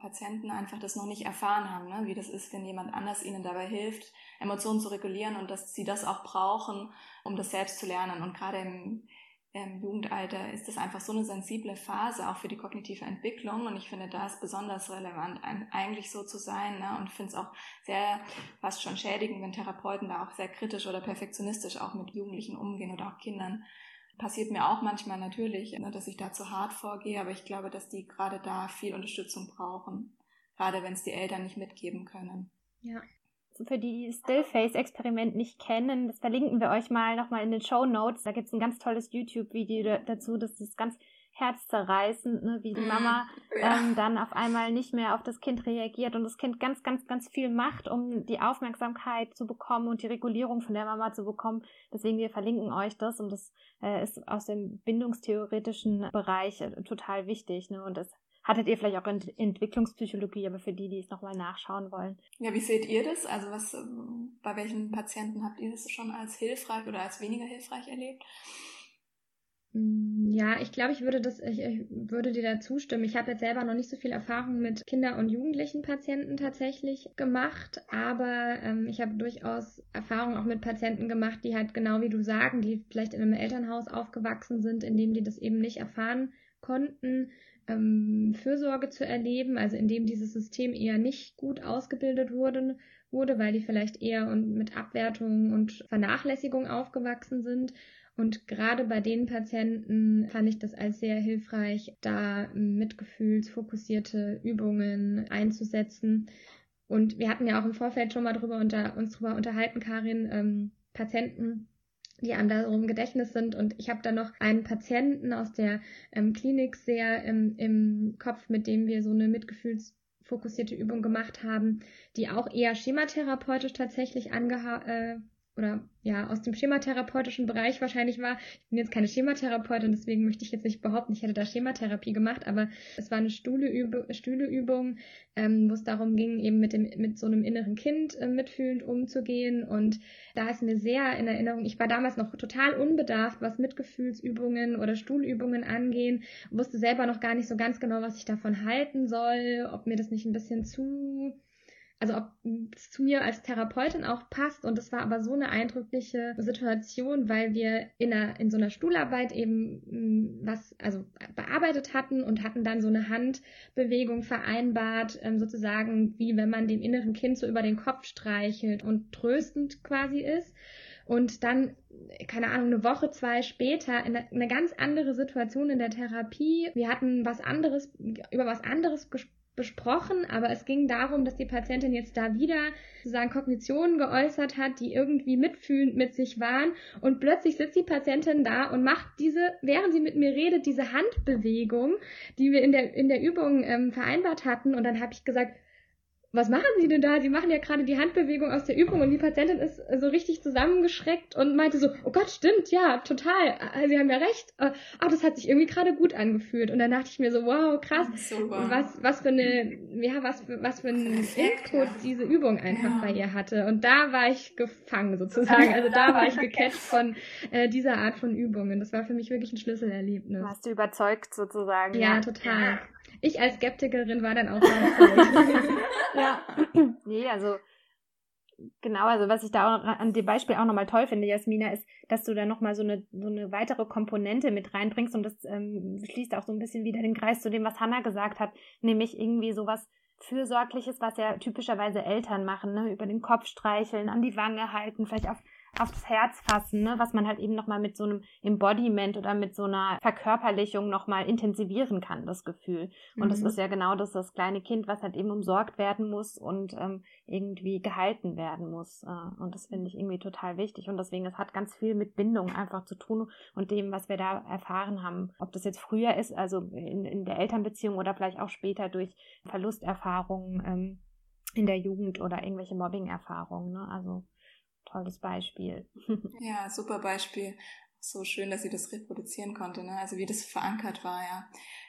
Patienten einfach das noch nicht erfahren haben, ne, wie das ist, wenn jemand anders ihnen dabei hilft, Emotionen zu regulieren, und dass sie das auch brauchen, um das selbst zu lernen. Und gerade im Jugendalter ist das einfach so eine sensible Phase, auch für die kognitive Entwicklung, und ich finde, da ist besonders relevant, eigentlich so zu sein, ne? Und finde es auch sehr fast schon schädigend, wenn Therapeuten da auch sehr kritisch oder perfektionistisch auch mit Jugendlichen umgehen oder auch Kindern. Passiert mir auch manchmal natürlich, ne, dass ich da zu hart vorgehe, aber ich glaube, dass die gerade da viel Unterstützung brauchen, gerade wenn es die Eltern nicht mitgeben können. Ja. Für die Stillface-Experiment nicht kennen, das verlinken wir euch nochmal in den Shownotes. Da gibt es ein ganz tolles YouTube-Video dazu, das ist ganz herzzerreißend, ne? Wie die Mama dann auf einmal nicht mehr auf das Kind reagiert und das Kind ganz, ganz, ganz viel macht, um die Aufmerksamkeit zu bekommen und die Regulierung von der Mama zu bekommen. Deswegen, wir verlinken euch das, und das ist aus dem bindungstheoretischen Bereich total wichtig, ne? Und das hattet ihr vielleicht auch in Entwicklungspsychologie, aber für die, die es nochmal nachschauen wollen. Ja, wie seht ihr das? Also bei welchen Patienten habt ihr das schon als hilfreich oder als weniger hilfreich erlebt? Ja, ich glaube, ich würde dir da zustimmen. Ich habe jetzt selber noch nicht so viel Erfahrung mit Kinder- und jugendlichen Patienten tatsächlich gemacht, aber ich habe durchaus Erfahrung auch mit Patienten gemacht, die halt genau wie du sagen, die vielleicht in einem Elternhaus aufgewachsen sind, in dem die das eben nicht erfahren konnten, Fürsorge zu erleben, also indem dieses System eher nicht gut ausgebildet wurde, weil die vielleicht eher mit Abwertung und Vernachlässigung aufgewachsen sind. Und gerade bei den Patienten fand ich das als sehr hilfreich, da mitgefühlsfokussierte Übungen einzusetzen. Und wir hatten ja auch im Vorfeld schon mal uns drüber unterhalten, Karin, Patienten, die einem da so im Gedächtnis sind. Und ich habe da noch einen Patienten aus der Klinik sehr im Kopf, mit dem wir so eine mitgefühlsfokussierte Übung gemacht haben, die auch eher schematherapeutisch tatsächlich oder ja aus dem schematherapeutischen Bereich wahrscheinlich war. Ich bin jetzt keine Schematherapeutin, deswegen möchte ich jetzt nicht behaupten, ich hätte da Schematherapie gemacht, aber es war eine Stühleübung, wo es darum ging, eben mit so einem inneren Kind mitfühlend umzugehen, und da ist mir sehr in Erinnerung, ich war damals noch total unbedarft, was Mitgefühlsübungen oder Stuhlübungen angehen, wusste selber noch gar nicht so ganz genau, was ich davon halten soll, ob mir das nicht ein bisschen ob es zu mir als Therapeutin auch passt. Und das war aber so eine eindrückliche Situation, weil wir in so einer Stuhlarbeit eben bearbeitet hatten und hatten dann so eine Handbewegung vereinbart, sozusagen wie wenn man dem inneren Kind so über den Kopf streichelt und tröstend quasi ist. Und dann, keine Ahnung, eine Woche, zwei später, in eine ganz andere Situation in der Therapie. Wir hatten über was anderes besprochen, aber es ging darum, dass die Patientin jetzt da wieder sozusagen Kognitionen geäußert hat, die irgendwie mitfühlend mit sich waren, und plötzlich sitzt die Patientin da und macht während sie mit mir redet, diese Handbewegung, die wir in der Übung vereinbart hatten, und dann habe ich gesagt, was machen Sie denn da? Sie machen ja gerade die Handbewegung aus der Übung, und die Patientin ist so richtig zusammengeschreckt und meinte so, oh Gott, stimmt, ja, total, Sie haben ja recht, das hat sich irgendwie gerade gut angefühlt. Und dann dachte ich mir so, wow, krass, was für ein Input diese Übung einfach bei ihr hatte. Und da war ich gefangen sozusagen, also da war ich gecatcht von dieser Art von Übungen. Das war für mich wirklich ein Schlüsselerlebnis. Warst du überzeugt sozusagen? Ja, total. Ich als Skeptikerin war dann auch ja. Nee, also genau, also was ich da auch an dem Beispiel auch nochmal toll finde, Jasmina, ist, dass du da nochmal so eine weitere Komponente mit reinbringst, und das schließt auch so ein bisschen wieder den Kreis zu dem, was Hannah gesagt hat, nämlich irgendwie sowas Fürsorgliches, was ja typischerweise Eltern machen, ne? Über den Kopf streicheln, an die Wange halten, vielleicht aufs Herz fassen, ne? Was man halt eben nochmal mit so einem Embodiment oder mit so einer Verkörperlichung nochmal intensivieren kann, das Gefühl. Und das ist ja genau das kleine Kind, was halt eben umsorgt werden muss und irgendwie gehalten werden muss. Und das finde ich irgendwie total wichtig. Und deswegen, das hat ganz viel mit Bindung einfach zu tun und dem, was wir da erfahren haben. Ob das jetzt früher ist, also in der Elternbeziehung, oder vielleicht auch später durch Verlusterfahrungen in der Jugend oder irgendwelche Mobbing-Erfahrungen, ne? Also tolles Beispiel. Ja, super Beispiel. So schön, dass sie das reproduzieren konnte, ne? Also wie das verankert war, ja.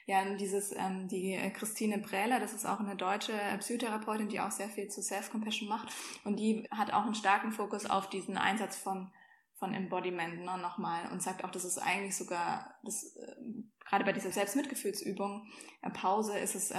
Ja, und die Christine Prähler, das ist auch eine deutsche Psychotherapeutin, die auch sehr viel zu Self-Compassion macht, und die hat auch einen starken Fokus auf diesen Einsatz von Embodiment, ne, nochmal, und sagt auch, dass es eigentlich sogar, gerade bei dieser Selbstmitgefühlsübung, Pause, ist es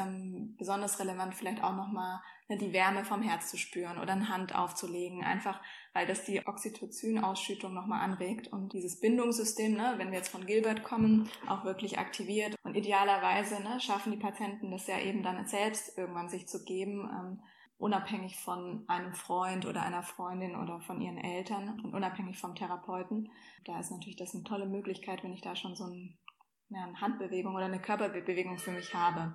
besonders relevant, vielleicht auch nochmal die Wärme vom Herz zu spüren oder eine Hand aufzulegen, einfach weil das die Oxytocin-Ausschüttung nochmal anregt und dieses Bindungssystem, ne, wenn wir jetzt von Gilbert kommen, auch wirklich aktiviert. Und idealerweise, ne, schaffen die Patienten das ja eben dann selbst irgendwann sich zu geben, unabhängig von einem Freund oder einer Freundin oder von ihren Eltern und unabhängig vom Therapeuten. Da ist natürlich das eine tolle Möglichkeit, wenn ich da schon so eine Handbewegung oder eine Körperbewegung für mich habe.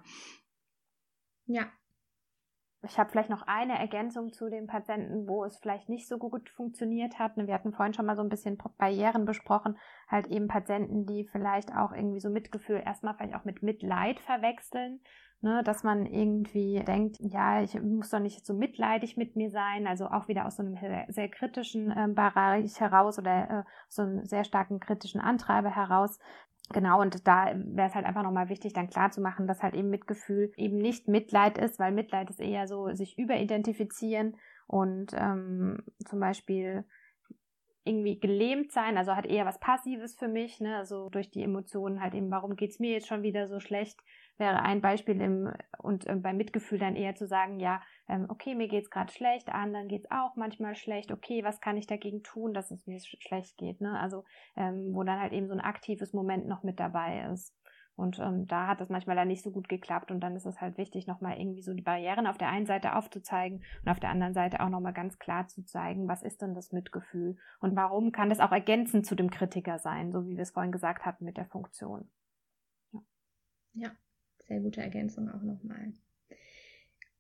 Ja. Ich habe vielleicht noch eine Ergänzung zu den Patienten, wo es vielleicht nicht so gut funktioniert hat. Wir hatten vorhin schon mal so ein bisschen Barrieren besprochen, halt eben Patienten, die vielleicht auch irgendwie so Mitgefühl erstmal vielleicht auch mit Mitleid verwechseln. Ne, dass man irgendwie denkt, ja, ich muss doch nicht so mitleidig mit mir sein, also auch wieder aus so einem sehr kritischen Bereich heraus oder so einem sehr starken kritischen Antreiber heraus. Genau, und da wäre es halt einfach nochmal wichtig, dann klarzumachen, dass halt eben Mitgefühl eben nicht Mitleid ist, weil Mitleid ist eher so, sich überidentifizieren und zum Beispiel irgendwie gelähmt sein, also hat eher was Passives für mich, ne, also durch die Emotionen halt eben, warum geht's mir jetzt schon wieder so schlecht, wäre ein Beispiel beim Mitgefühl dann eher zu sagen, ja, okay, mir geht's gerade schlecht, anderen geht's auch manchmal schlecht, okay, was kann ich dagegen tun, dass es mir schlecht geht, ne, also wo dann halt eben so ein aktives Moment noch mit dabei ist. Und da hat das manchmal dann nicht so gut geklappt, und dann ist es halt wichtig, nochmal irgendwie so die Barrieren auf der einen Seite aufzuzeigen und auf der anderen Seite auch nochmal ganz klar zu zeigen, was ist denn das Mitgefühl und warum kann das auch ergänzend zu dem Kritiker sein, so wie wir es vorhin gesagt hatten mit der Funktion. Ja, sehr gute Ergänzung auch nochmal.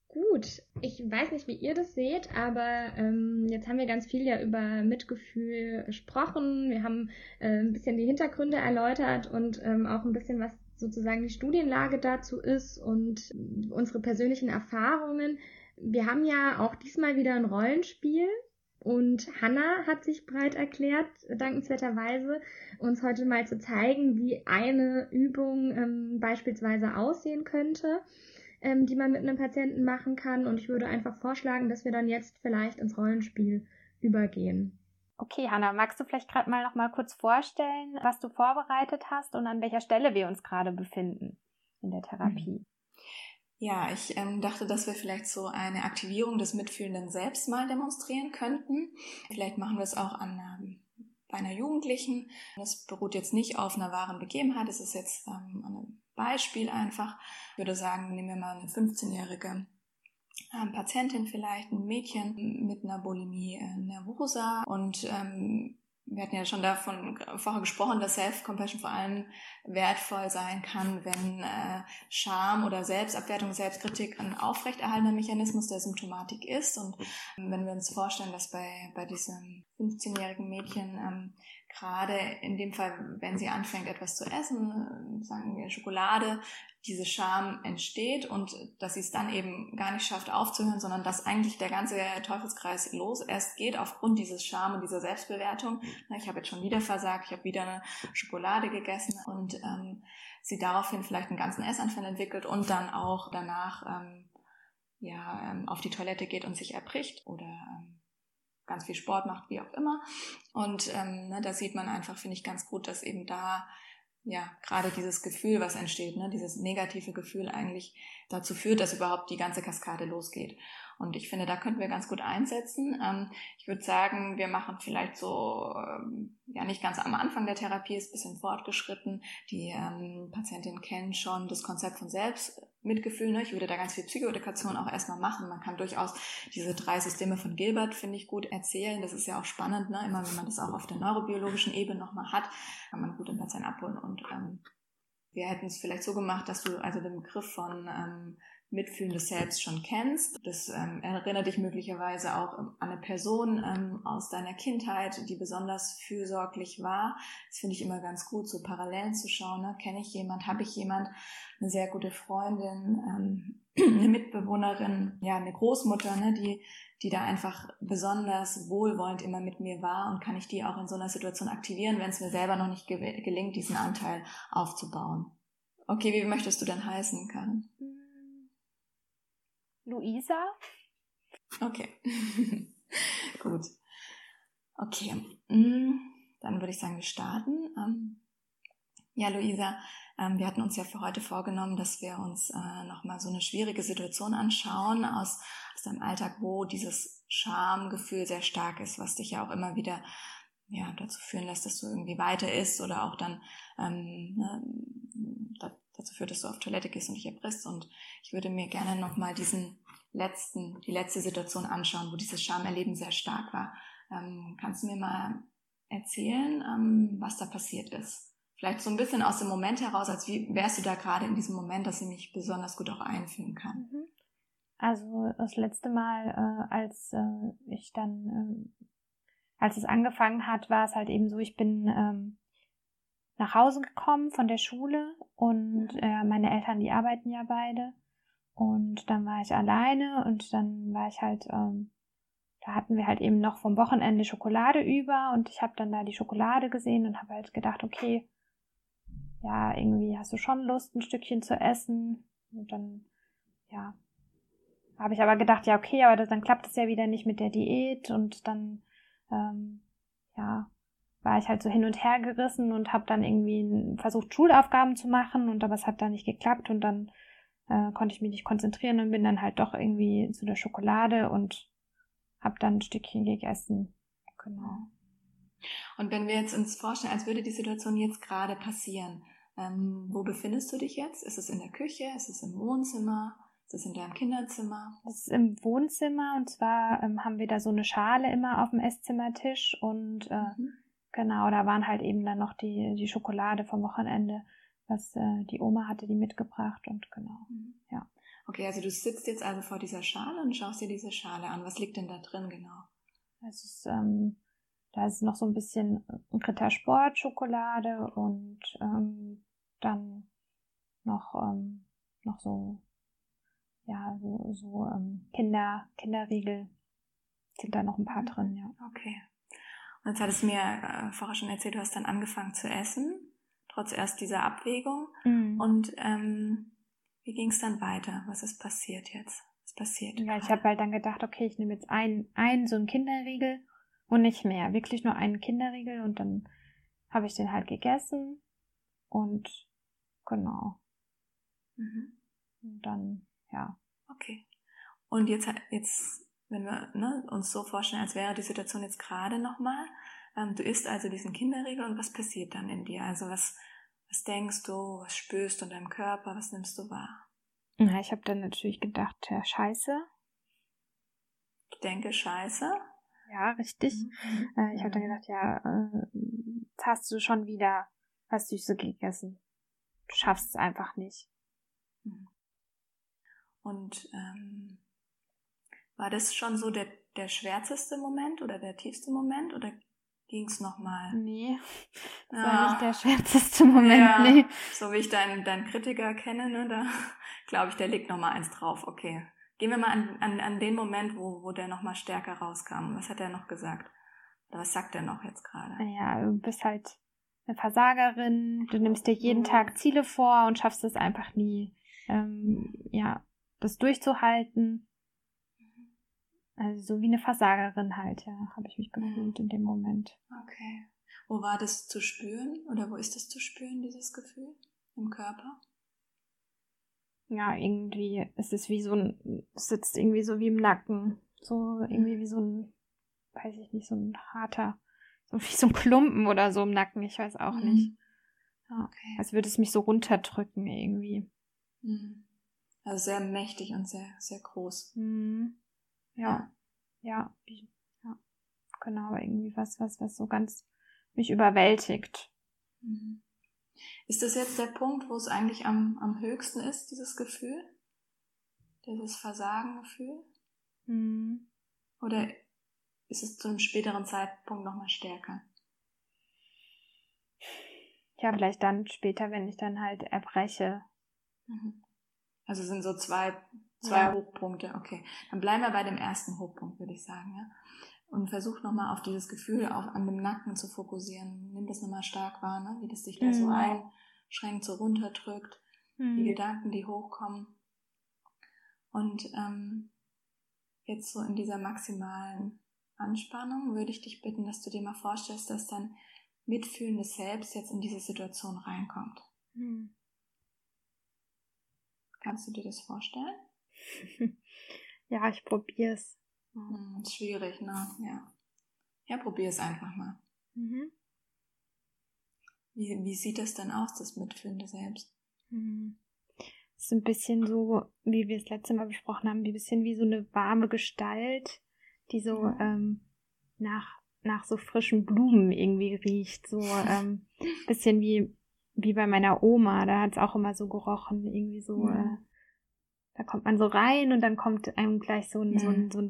Gut, ich weiß nicht, wie ihr das seht, aber jetzt haben wir ganz viel ja über Mitgefühl gesprochen. Wir haben ein bisschen die Hintergründe erläutert und auch ein bisschen, was sozusagen die Studienlage dazu ist und unsere persönlichen Erfahrungen. Wir haben ja auch diesmal wieder ein Rollenspiel. Und Hannah hat sich bereit erklärt, dankenswerterweise, uns heute mal zu zeigen, wie eine Übung beispielsweise aussehen könnte, die man mit einem Patienten machen kann. Und ich würde einfach vorschlagen, dass wir dann jetzt vielleicht ins Rollenspiel übergehen. Okay, Hannah, magst du vielleicht gerade mal noch mal kurz vorstellen, was du vorbereitet hast und an welcher Stelle wir uns gerade befinden in der Therapie? Ja, ich dachte, dass wir vielleicht so eine Aktivierung des mitfühlenden Selbst mal demonstrieren könnten. Vielleicht machen wir es auch bei einer Jugendlichen. Das beruht jetzt nicht auf einer wahren Begebenheit, es ist jetzt ein Beispiel einfach. Ich würde sagen, nehmen wir mal eine 15-jährige Patientin vielleicht, ein Mädchen mit einer Bulimie nervosa. Und wir hatten ja schon davon vorher gesprochen, dass Self-Compassion vor allem wertvoll sein kann, wenn Scham oder Selbstabwertung, Selbstkritik ein aufrechterhaltener Mechanismus der Symptomatik ist. Und wenn wir uns vorstellen, dass bei diesem 15-jährigen Mädchen gerade in dem Fall, wenn sie anfängt, etwas zu essen, sagen wir Schokolade, diese Scham entsteht und dass sie es dann eben gar nicht schafft aufzuhören, sondern dass eigentlich der ganze Teufelskreis los erst geht aufgrund dieses Scham und dieser Selbstbewertung. Ich habe jetzt schon wieder versagt, ich habe wieder eine Schokolade gegessen und sie daraufhin vielleicht einen ganzen Essanfall entwickelt und dann auch danach auf die Toilette geht und sich erbricht oder ganz viel Sport macht, wie auch immer. Und da sieht man einfach, finde ich, ganz gut, dass eben da gerade dieses Gefühl, was entsteht, dieses negative Gefühl eigentlich dazu führt, dass überhaupt die ganze Kaskade losgeht. Und ich finde, da könnten wir ganz gut einsetzen. Ich würde sagen, wir machen vielleicht so, nicht ganz am Anfang der Therapie, ist ein bisschen fortgeschritten. Die Patientin kennt schon das Konzept von Selbstmitgefühl. Ich würde da ganz viel Psychoedukation auch erstmal machen. Man kann durchaus diese 3 Systeme von Gilbert, finde ich, gut erzählen. Das ist ja auch spannend, immer wenn man das auch auf der neurobiologischen Ebene nochmal hat, kann man gut den Patienten abholen. Und wir hätten es vielleicht so gemacht, dass du also den Begriff von mitfühlendes Selbst schon kennst. Das erinnert dich möglicherweise auch an eine Person aus deiner Kindheit, die besonders fürsorglich war. Das finde ich immer ganz gut, so parallel zu schauen. Kenne ich jemand? Habe ich jemand? Eine sehr gute Freundin, eine Mitbewohnerin, eine Großmutter, die da einfach besonders wohlwollend immer mit mir war, und kann ich die auch in so einer Situation aktivieren, wenn es mir selber noch nicht gelingt, diesen Anteil aufzubauen. Okay, wie möchtest du denn heißen, Karin? Luisa. Okay. Gut. Okay. Dann würde ich sagen, wir starten. Ja, Luisa, wir hatten uns ja für heute vorgenommen, dass wir uns nochmal so eine schwierige Situation anschauen aus deinem Alltag, wo dieses Schamgefühl sehr stark ist, was dich ja auch immer wieder dazu führen lässt, dass du irgendwie weiter isst oder auch dann dazu führt, dass du auf Toilette gehst und dich erbrichst. Und ich würde mir gerne nochmal die letzte Situation anschauen, wo dieses Schamerleben sehr stark war. Kannst du mir mal erzählen, was da passiert ist? Vielleicht so ein bisschen aus dem Moment heraus, als wie wärst du da gerade in diesem Moment, dass ich mich besonders gut auch einfühlen kann. Also das letzte Mal, als es angefangen hat, war es halt eben so, ich bin nach Hause gekommen von der Schule und meine Eltern, die arbeiten ja beide, und dann war ich alleine und dann war ich halt, da hatten wir halt eben noch vom Wochenende Schokolade über, und ich habe dann da die Schokolade gesehen und habe halt gedacht, okay, irgendwie hast du schon Lust, ein Stückchen zu essen, und dann, habe ich aber gedacht, aber dann klappt es ja wieder nicht mit der Diät, und dann, war ich halt so hin und her gerissen und habe dann irgendwie versucht, Schulaufgaben zu machen, aber es hat dann nicht geklappt, und dann konnte ich mich nicht konzentrieren und bin dann halt doch irgendwie zu der Schokolade und habe dann ein Stückchen gegessen. Genau. Und wenn wir jetzt uns vorstellen, als würde die Situation jetzt gerade passieren, wo befindest du dich jetzt? Ist es in der Küche? Ist es im Wohnzimmer? Ist es in deinem Kinderzimmer? Das ist im Wohnzimmer, und zwar haben wir da so eine Schale immer auf dem Esszimmertisch und genau, da waren halt eben dann noch die Schokolade vom Wochenende, was die Oma hatte, die mitgebracht, und genau, ja. Okay, also du sitzt jetzt also vor dieser Schale und schaust dir diese Schale an. Was liegt denn da drin genau? Es ist, da ist noch so ein bisschen Rittersport-Schokolade und dann noch so Kinderriegel, sind da noch ein paar drin, ja. Okay. Und jetzt hattest du mir vorher schon erzählt, du hast dann angefangen zu essen, trotz erst dieser Abwägung. Mhm. Und wie ging es dann weiter? Was ist passiert jetzt? Was passiert? Ja, ich habe halt dann gedacht, okay, ich nehme jetzt einen so einen Kinderriegel und nicht mehr. Wirklich nur einen Kinderriegel und dann habe ich den halt gegessen und genau. Mhm. Und dann, ja. Okay. Und jetzt wenn wir uns so vorstellen, als wäre die Situation jetzt gerade nochmal, du isst also diesen Kinderriegel und was passiert dann in dir? Also was denkst du, was spürst du in deinem Körper, was nimmst du wahr? Na, ich habe dann natürlich gedacht, ja, scheiße. Ich denke, scheiße? Ja, richtig. Mhm. Ich habe dann gedacht, ja, jetzt hast du schon wieder was Süßes gegessen. Du schaffst es einfach nicht. Mhm. Und war das schon so der schwärzeste Moment oder der tiefste Moment oder ging es nochmal? Nee, das war nicht der schwärzeste Moment, ja. Nee. So wie ich deinen Kritiker kenne, ne, da glaube ich, der legt nochmal eins drauf. Okay, gehen wir mal an den Moment, wo der nochmal stärker rauskam. Was hat er noch gesagt? Oder was sagt er noch jetzt gerade? Ja, du bist halt eine Versagerin, du nimmst dir jeden Tag Ziele vor und schaffst es einfach nie, das durchzuhalten. Also so wie eine Versagerin halt, ja, habe ich mich gefühlt in dem Moment. Okay. Wo war das zu spüren oder wo ist das zu spüren, dieses Gefühl im Körper? Ja, irgendwie ist es wie so ein, sitzt irgendwie so wie im Nacken. So irgendwie wie so ein, weiß ich nicht, so ein harter, so wie so ein Klumpen oder so im Nacken, ich weiß auch nicht. Okay. Als würde es mich so runterdrücken irgendwie. Mhm. Also sehr mächtig und sehr, sehr groß. Mhm. Ja, genau, irgendwie was so ganz mich überwältigt. Ist das jetzt der Punkt, wo es eigentlich am höchsten ist, dieses Gefühl? Dieses Versagengefühl? Mhm. Oder ist es zu einem späteren Zeitpunkt nochmal stärker? Ja, vielleicht dann später, wenn ich dann halt erbreche. Mhm. Also sind so zwei Hochpunkte, okay. Dann bleiben wir bei dem ersten Hochpunkt, würde ich sagen, ja. Und versuch nochmal auf dieses Gefühl an dem Nacken zu fokussieren. Nimm das nochmal stark wahr, ne? Wie das dich da so einschränkt, so runterdrückt, die Gedanken, die hochkommen. Und jetzt so in dieser maximalen Anspannung würde ich dich bitten, dass du dir mal vorstellst, dass dein mitfühlendes Selbst jetzt in diese Situation reinkommt. Mhm. Kannst du dir das vorstellen? Ja, ich probier's. Schwierig, ne? Ja, probier's einfach mal. Mhm. Wie sieht das denn aus, das mitfühlende Selbst? Das ist ein bisschen so, wie wir es letztes Mal besprochen haben, ein bisschen wie so eine warme Gestalt, die so nach so frischen Blumen irgendwie riecht. So ein bisschen wie bei meiner Oma, da hat's auch immer so gerochen, irgendwie so... Da kommt man so rein und dann kommt einem gleich so ein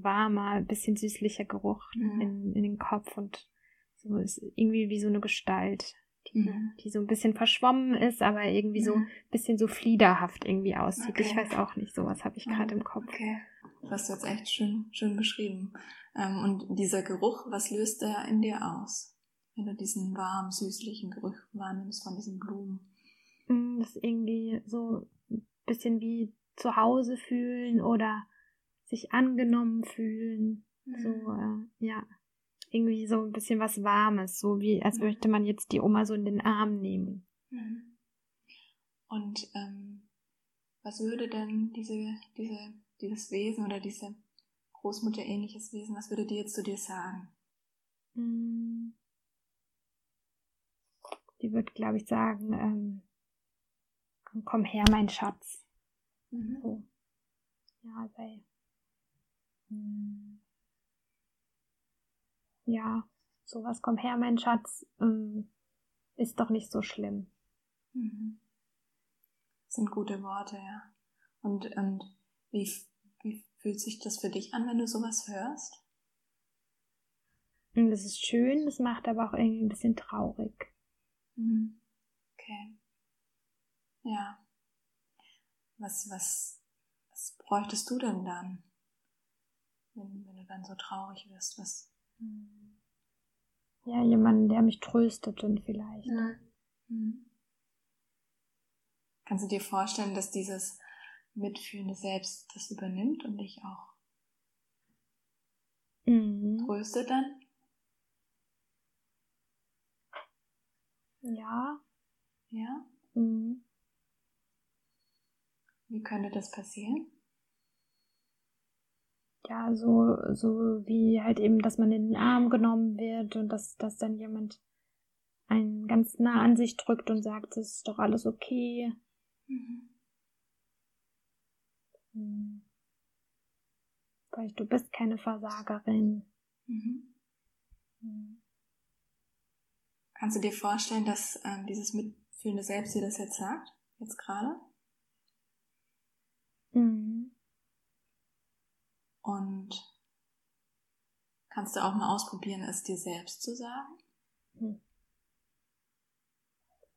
warmer, bisschen süßlicher Geruch in den Kopf und so ist irgendwie wie so eine Gestalt, die so ein bisschen verschwommen ist, aber irgendwie so ein bisschen so fliederhaft irgendwie aussieht. Okay. Ich weiß auch nicht, sowas habe ich gerade im Kopf. Okay, das hast du jetzt echt schön beschrieben. Und dieser Geruch, was löst der in dir aus, wenn du diesen warmen, süßlichen Geruch wahrnimmst von diesen Blumen? Das ist irgendwie so ein bisschen wie zu Hause fühlen oder sich angenommen fühlen, irgendwie so ein bisschen was Warmes, so wie, als möchte man jetzt die Oma so in den Arm nehmen. Und was würde denn dieses Wesen oder diese Großmutter-ähnliches Wesen, was würde die jetzt zu dir sagen? Die würde, glaube ich, sagen, komm her, mein Schatz. So. Ja, sowas, komm her, mein Schatz, ist doch nicht so schlimm. Das sind gute Worte, ja. Und wie fühlt sich das für dich an, wenn du sowas hörst? Das ist schön, das macht aber auch irgendwie ein bisschen traurig. Okay. Ja. Was bräuchtest du denn dann? wenn du dann so traurig wirst, was... Ja, jemanden, der mich tröstet dann vielleicht. Ja. Mhm. Kannst du dir vorstellen, dass dieses mitfühlende Selbst das übernimmt und dich auch tröstet dann? Ja. Ja? Mhm. Wie könnte das passieren? Ja, so wie halt eben, dass man in den Arm genommen wird und dass dann jemand einen ganz nah an sich drückt und sagt, es ist doch alles okay. Mhm. Vielleicht, du bist keine Versagerin. Mhm. Mhm. Kannst du dir vorstellen, dass dieses mitfühlende Selbst dir das jetzt sagt, jetzt gerade? Mhm. Und kannst du auch mal ausprobieren, es dir selbst zu sagen? Mhm.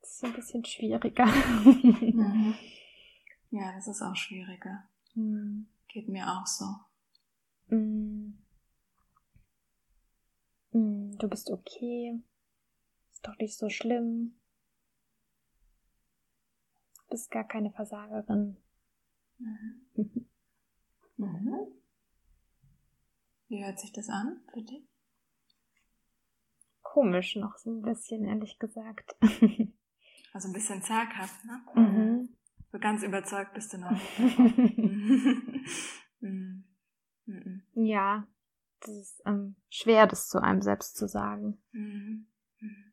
Das ist ein bisschen schwieriger. Mhm. Ja, das ist auch schwieriger. Mhm. Geht mir auch so. Mhm. Mhm. Du bist okay. Ist doch nicht so schlimm. Du bist gar keine Versagerin. Mhm. Mhm. Wie hört sich das an für dich? Komisch noch so ein bisschen, ehrlich gesagt. Also ein bisschen zaghaft, ne? Mhm. So ganz überzeugt bist du noch nicht. Ja, das ist schwer, das zu einem selbst zu sagen. Mhm. Mhm.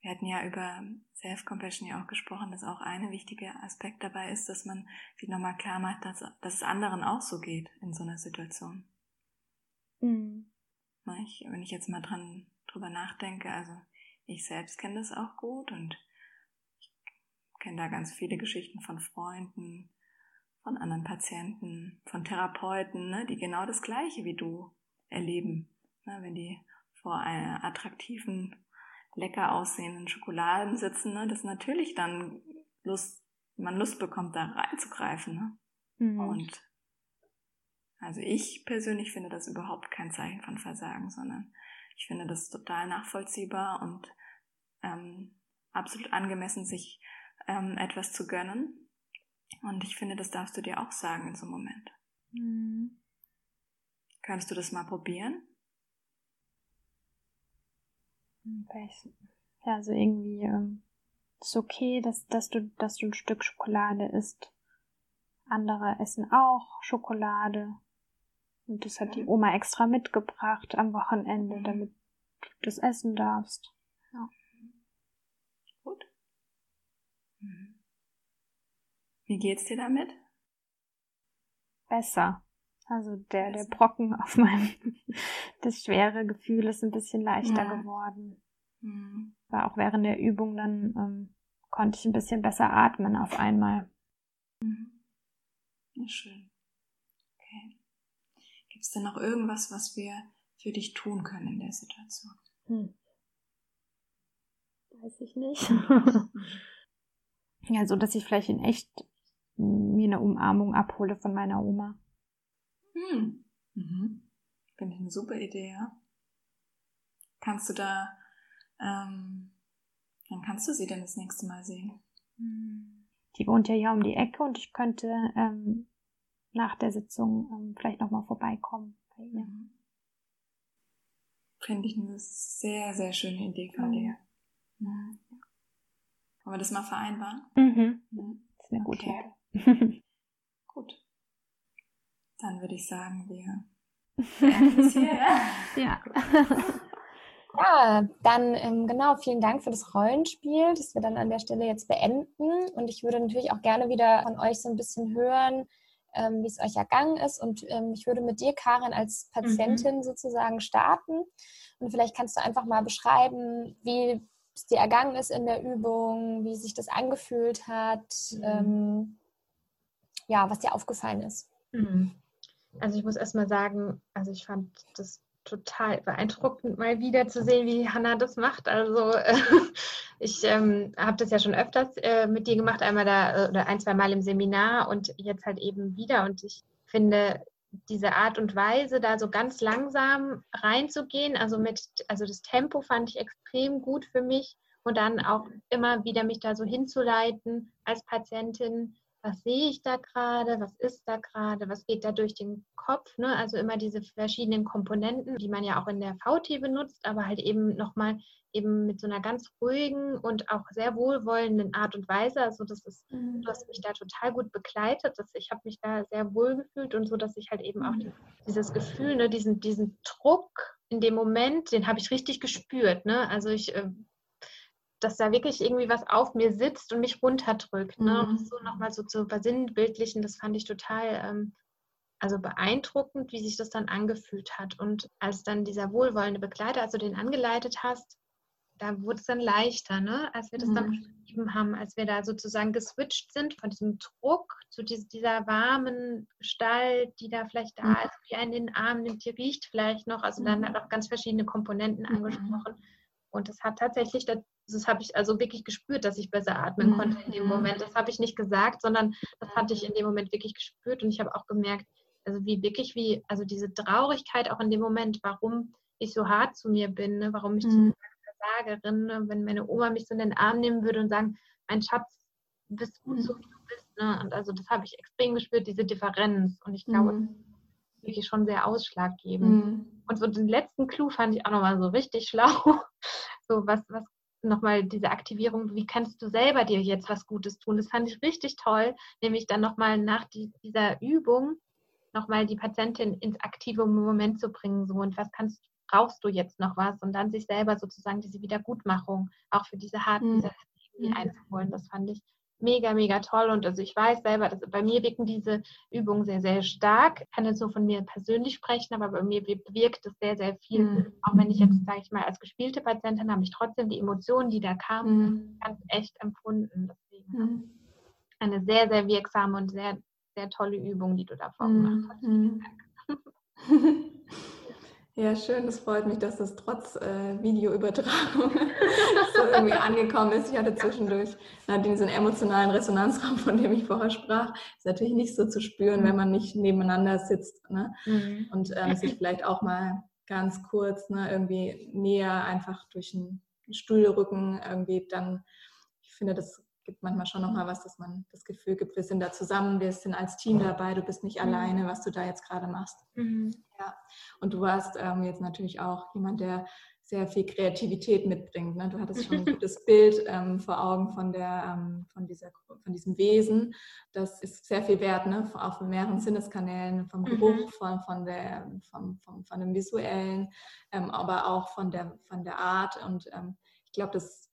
Wir hatten ja über Self-Compassion ja auch gesprochen, dass auch ein wichtiger Aspekt dabei ist, dass man sich nochmal klar macht, dass es anderen auch so geht in so einer Situation. Mhm. Wenn ich jetzt mal drüber nachdenke, also ich selbst kenne das auch gut und ich kenne da ganz viele Geschichten von Freunden, von anderen Patienten, von Therapeuten, ne, die genau das Gleiche wie du erleben, ne, wenn die vor einer attraktiven, lecker aussehenden Schokoladen sitzen, ne, dass natürlich dann man Lust bekommt, da reinzugreifen. Ne? Mhm. Und also ich persönlich finde das überhaupt kein Zeichen von Versagen, sondern ich finde das total nachvollziehbar und absolut angemessen, sich etwas zu gönnen. Und ich finde, das darfst du dir auch sagen in so einem Moment. Mhm. Könntest du das mal probieren? Vielleicht, ja, so irgendwie ist okay, dass du ein Stück Schokolade isst. Andere essen auch Schokolade. Und das hat die Oma extra mitgebracht am Wochenende, damit du das essen darfst. Ja. Gut. Mhm. Wie geht's dir damit? Besser. Also der Brocken auf meinem, das schwere Gefühl ist ein bisschen leichter geworden. Mhm. War auch während der Übung dann, konnte ich ein bisschen besser atmen auf einmal. Mhm. Ja, schön. Okay. Gibt es denn noch irgendwas, was wir für dich tun können in der Situation? Weiß ich nicht. Ja, so dass ich vielleicht in echt mir eine Umarmung abhole von meiner Oma. Mhm. Finde ich eine super Idee, ja. Kannst du da, wann kannst du sie denn das nächste Mal sehen? Die wohnt ja hier um die Ecke und ich könnte nach der Sitzung vielleicht nochmal vorbeikommen bei ihr. Mhm. Finde ich eine sehr, sehr schöne Idee von dir. Mhm. Wollen wir das mal vereinbaren? Mhm. Das ist eine gute Idee. Gut. Dann würde ich sagen, wir enden es hier. Ja. Ja, dann genau, vielen Dank für das Rollenspiel, das wir dann an der Stelle jetzt beenden. Und ich würde natürlich auch gerne wieder von euch so ein bisschen hören, wie es euch ergangen ist. Und ich würde mit dir, Karin, als Patientin sozusagen starten. Und vielleicht kannst du einfach mal beschreiben, wie es dir ergangen ist in der Übung, wie sich das angefühlt hat, was dir aufgefallen ist. Mhm. Also ich muss erstmal sagen, also ich fand das total beeindruckend, mal wieder zu sehen, wie Hannah das macht. Also ich habe das ja schon öfters mit dir gemacht, einmal da oder ein, zwei Mal im Seminar und jetzt halt eben wieder. Und ich finde, diese Art und Weise, da so ganz langsam reinzugehen, also das Tempo fand ich extrem gut für mich und dann auch immer wieder mich da so hinzuleiten als Patientin, was sehe ich da gerade, was ist da gerade, was geht da durch den Kopf, ne? Also immer diese verschiedenen Komponenten, die man ja auch in der VT benutzt, aber halt eben nochmal eben mit so einer ganz ruhigen und auch sehr wohlwollenden Art und Weise, also das ist, du hast mich da total gut begleitet, ich habe mich da sehr wohl gefühlt und so, dass ich halt eben auch dieses Gefühl, ne, diesen Druck in dem Moment, den habe ich richtig gespürt, ne? Also dass da wirklich irgendwie was auf mir sitzt und mich runterdrückt. Ne? Mhm. Und so nochmal so zu versinnbildlichen, das fand ich total beeindruckend, wie sich das dann angefühlt hat. Und als dann dieser wohlwollende Begleiter, als du den angeleitet hast, da wurde es dann leichter, ne? Als wir das dann beschrieben haben, als wir da sozusagen geswitcht sind von diesem Druck zu dieser warmen Gestalt, die da vielleicht da ist, die einen in den Arm nimmt, die riecht vielleicht noch. Also dann hat auch ganz verschiedene Komponenten angesprochen. Und das hat tatsächlich das habe ich also wirklich gespürt, dass ich besser atmen konnte in dem Moment. Das habe ich nicht gesagt, sondern das hatte ich in dem Moment wirklich gespürt. Und ich habe auch gemerkt, also wie diese Traurigkeit auch in dem Moment, warum ich so hart zu mir bin, ne? Warum ich diese Versagerin, ne? Wenn meine Oma mich so in den Arm nehmen würde und sagen, mein Schatz, du bist gut, so wie du bist. Ne? Und also das habe ich extrem gespürt, diese Differenz. Und ich glaube, wirklich schon sehr ausschlaggebend. Und so den letzten Clou fand ich auch nochmal so richtig schlau. So was nochmal diese Aktivierung, wie kannst du selber dir jetzt was Gutes tun? Das fand ich richtig toll, nämlich dann nochmal nach dieser Übung nochmal die Patientin ins aktive Moment zu bringen. So, und was brauchst du jetzt noch was? Und dann sich selber sozusagen diese Wiedergutmachung auch für diese harten Sachen einzuholen. Das fand ich mega, mega toll. Und also ich weiß selber, dass bei mir wirken diese Übungen sehr, sehr stark. Ich kann jetzt nur von mir persönlich sprechen, aber bei mir wirkt es sehr, sehr viel. Auch wenn ich jetzt, sage ich mal, als gespielte Patientin habe ich trotzdem die Emotionen, die da kamen, ganz echt empfunden. Deswegen eine sehr, sehr wirksame und sehr, sehr tolle Übung, die du davor gemacht hast. Ja, schön. Das freut mich, dass das trotz Videoübertragung so irgendwie angekommen ist. Ich hatte zwischendurch diesen emotionalen Resonanzraum, von dem ich vorher sprach. Ist natürlich nicht so zu spüren, wenn man nicht nebeneinander sitzt, ne? Und sich vielleicht auch mal ganz kurz irgendwie näher einfach durch den Stuhlrücken irgendwie dann, ich finde, das gibt manchmal schon nochmal was, dass man das Gefühl gibt, wir sind da zusammen, wir sind als Team dabei, du bist nicht alleine, was du da jetzt gerade machst. Ja. Und du warst jetzt natürlich auch jemand, der sehr viel Kreativität mitbringt. Ne? Du hattest schon ein gutes Bild vor Augen von diesem Wesen. Das ist sehr viel wert, ne? Auch von mehreren Sinneskanälen, vom Geruch, von dem Visuellen, aber auch von der Art. Und ich glaube, das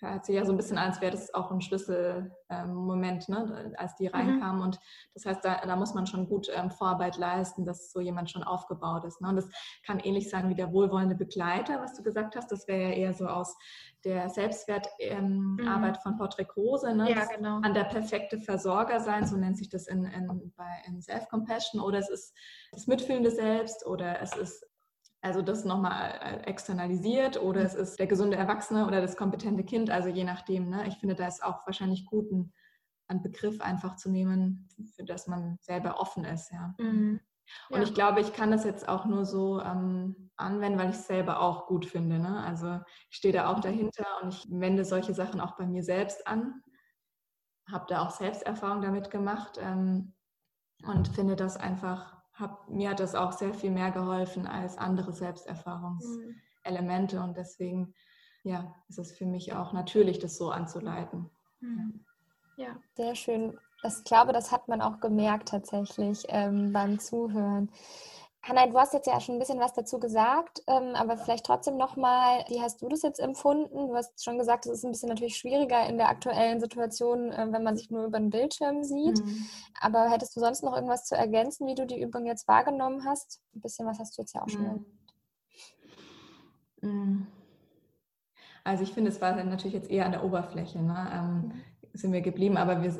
hört sich ja so ein bisschen an, als wäre das auch ein Schlüsselmoment, ne, als die reinkamen. Und das heißt, da muss man schon gut Vorarbeit leisten, dass so jemand schon aufgebaut ist. Ne? Und das kann ähnlich sein wie der wohlwollende Begleiter, was du gesagt hast. Das wäre ja eher so aus der Selbstwertarbeit von Portrait Große, ne? Ja, genau. An der perfekte Versorger sein, so nennt sich das in Self-Compassion. Oder es ist das mitfühlende Selbst oder es ist also das nochmal externalisiert oder es ist der gesunde Erwachsene oder das kompetente Kind, also je nachdem. Ne? Ich finde, da ist auch wahrscheinlich gut, einen Begriff einfach zu nehmen, für das man selber offen ist. Ja. Ja. Und ich glaube, ich kann das jetzt auch nur so anwenden, weil ich es selber auch gut finde. Ne? Also ich stehe da auch dahinter und ich wende solche Sachen auch bei mir selbst an, habe da auch Selbsterfahrung damit gemacht und finde das einfach, mir hat das auch sehr viel mehr geholfen als andere Selbsterfahrungselemente und deswegen ist es für mich auch natürlich, das so anzuleiten. Ja, sehr schön. Ich glaube, das hat man auch gemerkt tatsächlich beim Zuhören. Hannah, du hast jetzt ja schon ein bisschen was dazu gesagt, aber vielleicht trotzdem nochmal, wie hast du das jetzt empfunden? Du hast schon gesagt, es ist ein bisschen natürlich schwieriger in der aktuellen Situation, wenn man sich nur über den Bildschirm sieht. Aber hättest du sonst noch irgendwas zu ergänzen, wie du die Übung jetzt wahrgenommen hast? Ein bisschen was hast du jetzt ja auch schon erlebt. Also ich finde, es war natürlich jetzt eher an der Oberfläche, ne? Sind wir geblieben, aber wir,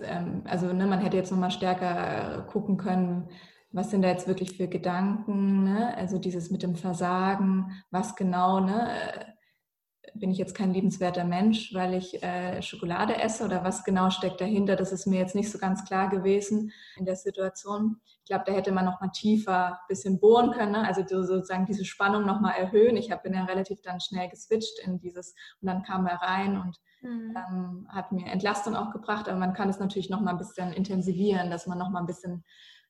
man hätte jetzt nochmal stärker gucken können, was sind da jetzt wirklich für Gedanken, ne? Also dieses mit dem Versagen, was genau, ne? bin ich jetzt kein liebenswerter Mensch, weil ich Schokolade esse, oder was genau steckt dahinter? Das ist mir jetzt nicht so ganz klar gewesen in der Situation. Ich glaube, da hätte man noch mal tiefer ein bisschen bohren können, ne? Also sozusagen diese Spannung noch mal erhöhen. Ich bin ja relativ dann schnell geswitcht in dieses, und dann kam er rein und hat mir Entlastung auch gebracht. Aber man kann es natürlich noch mal ein bisschen intensivieren, dass man noch mal ein bisschen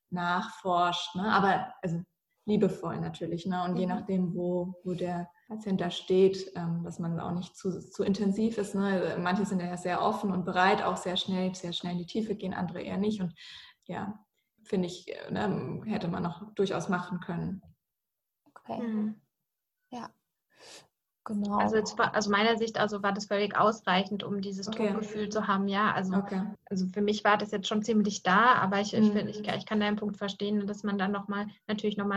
nachforscht, ne? Aber also liebevoll natürlich, ne? Und je nachdem, wo der Patient da steht, dass man auch nicht zu intensiv ist, ne? Manche sind ja sehr offen und bereit, auch sehr schnell in die Tiefe gehen, andere eher nicht. Und ja, finde ich, ne, hätte man noch durchaus machen können. Okay. Ja, genau. Also jetzt war, aus meiner Sicht also war das völlig ausreichend, um dieses Druckgefühl zu haben. Ja, also, also für mich war das jetzt schon ziemlich da, aber ich kann deinen Punkt verstehen, dass man dann noch mal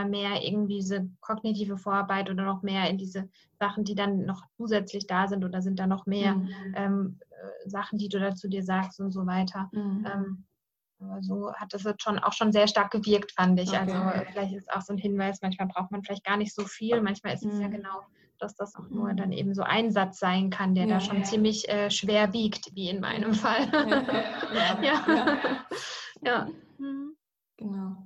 mehr irgendwie diese kognitive Vorarbeit oder noch mehr in diese Sachen, die dann noch zusätzlich da sind, oder sind da noch mehr Sachen, die du dazu dir sagst und so weiter. Aber so hat das jetzt schon sehr stark gewirkt, fand ich. Okay. Also vielleicht ist auch so ein Hinweis, manchmal braucht man vielleicht gar nicht so viel, manchmal ist es ja genau, dass das auch nur dann eben so ein Satz sein kann, der ziemlich schwer wiegt, wie in meinem Fall. Genau.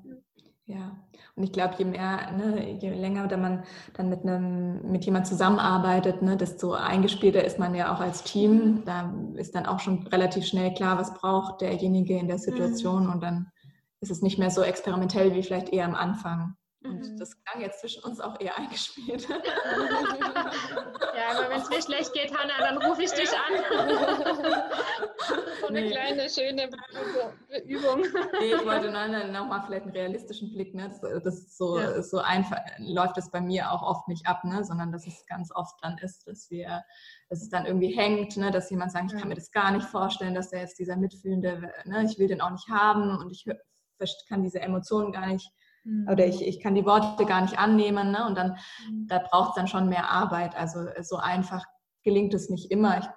Ja. Und ich glaube, je mehr, ne, je länger man dann mit jemand zusammenarbeitet, ne, desto eingespielter ist man ja auch als Team. Da ist dann auch schon relativ schnell klar, was braucht derjenige in der Situation. Und dann ist es nicht mehr so experimentell wie vielleicht eher am Anfang. Und das klang jetzt zwischen uns auch eher eingespielt. Ja, aber wenn es mir schlecht geht, Hannah, dann rufe ich dich an. So eine kleine, schöne Übung. Nee, ich wollte nochmal vielleicht einen realistischen Blick. Ne? Das ist so einfach, läuft es bei mir auch oft nicht ab, ne? Sondern dass es ganz oft dann ist, dass es dann irgendwie hängt, ne? Dass jemand sagt, ich kann mir das gar nicht vorstellen, dass der jetzt dieser Mitfühlende, ne? Ich will den auch nicht haben und ich kann diese Emotionen gar nicht, oder ich kann die Worte gar nicht annehmen, ne? Und dann da braucht es dann schon mehr Arbeit. Also so einfach gelingt es nicht immer.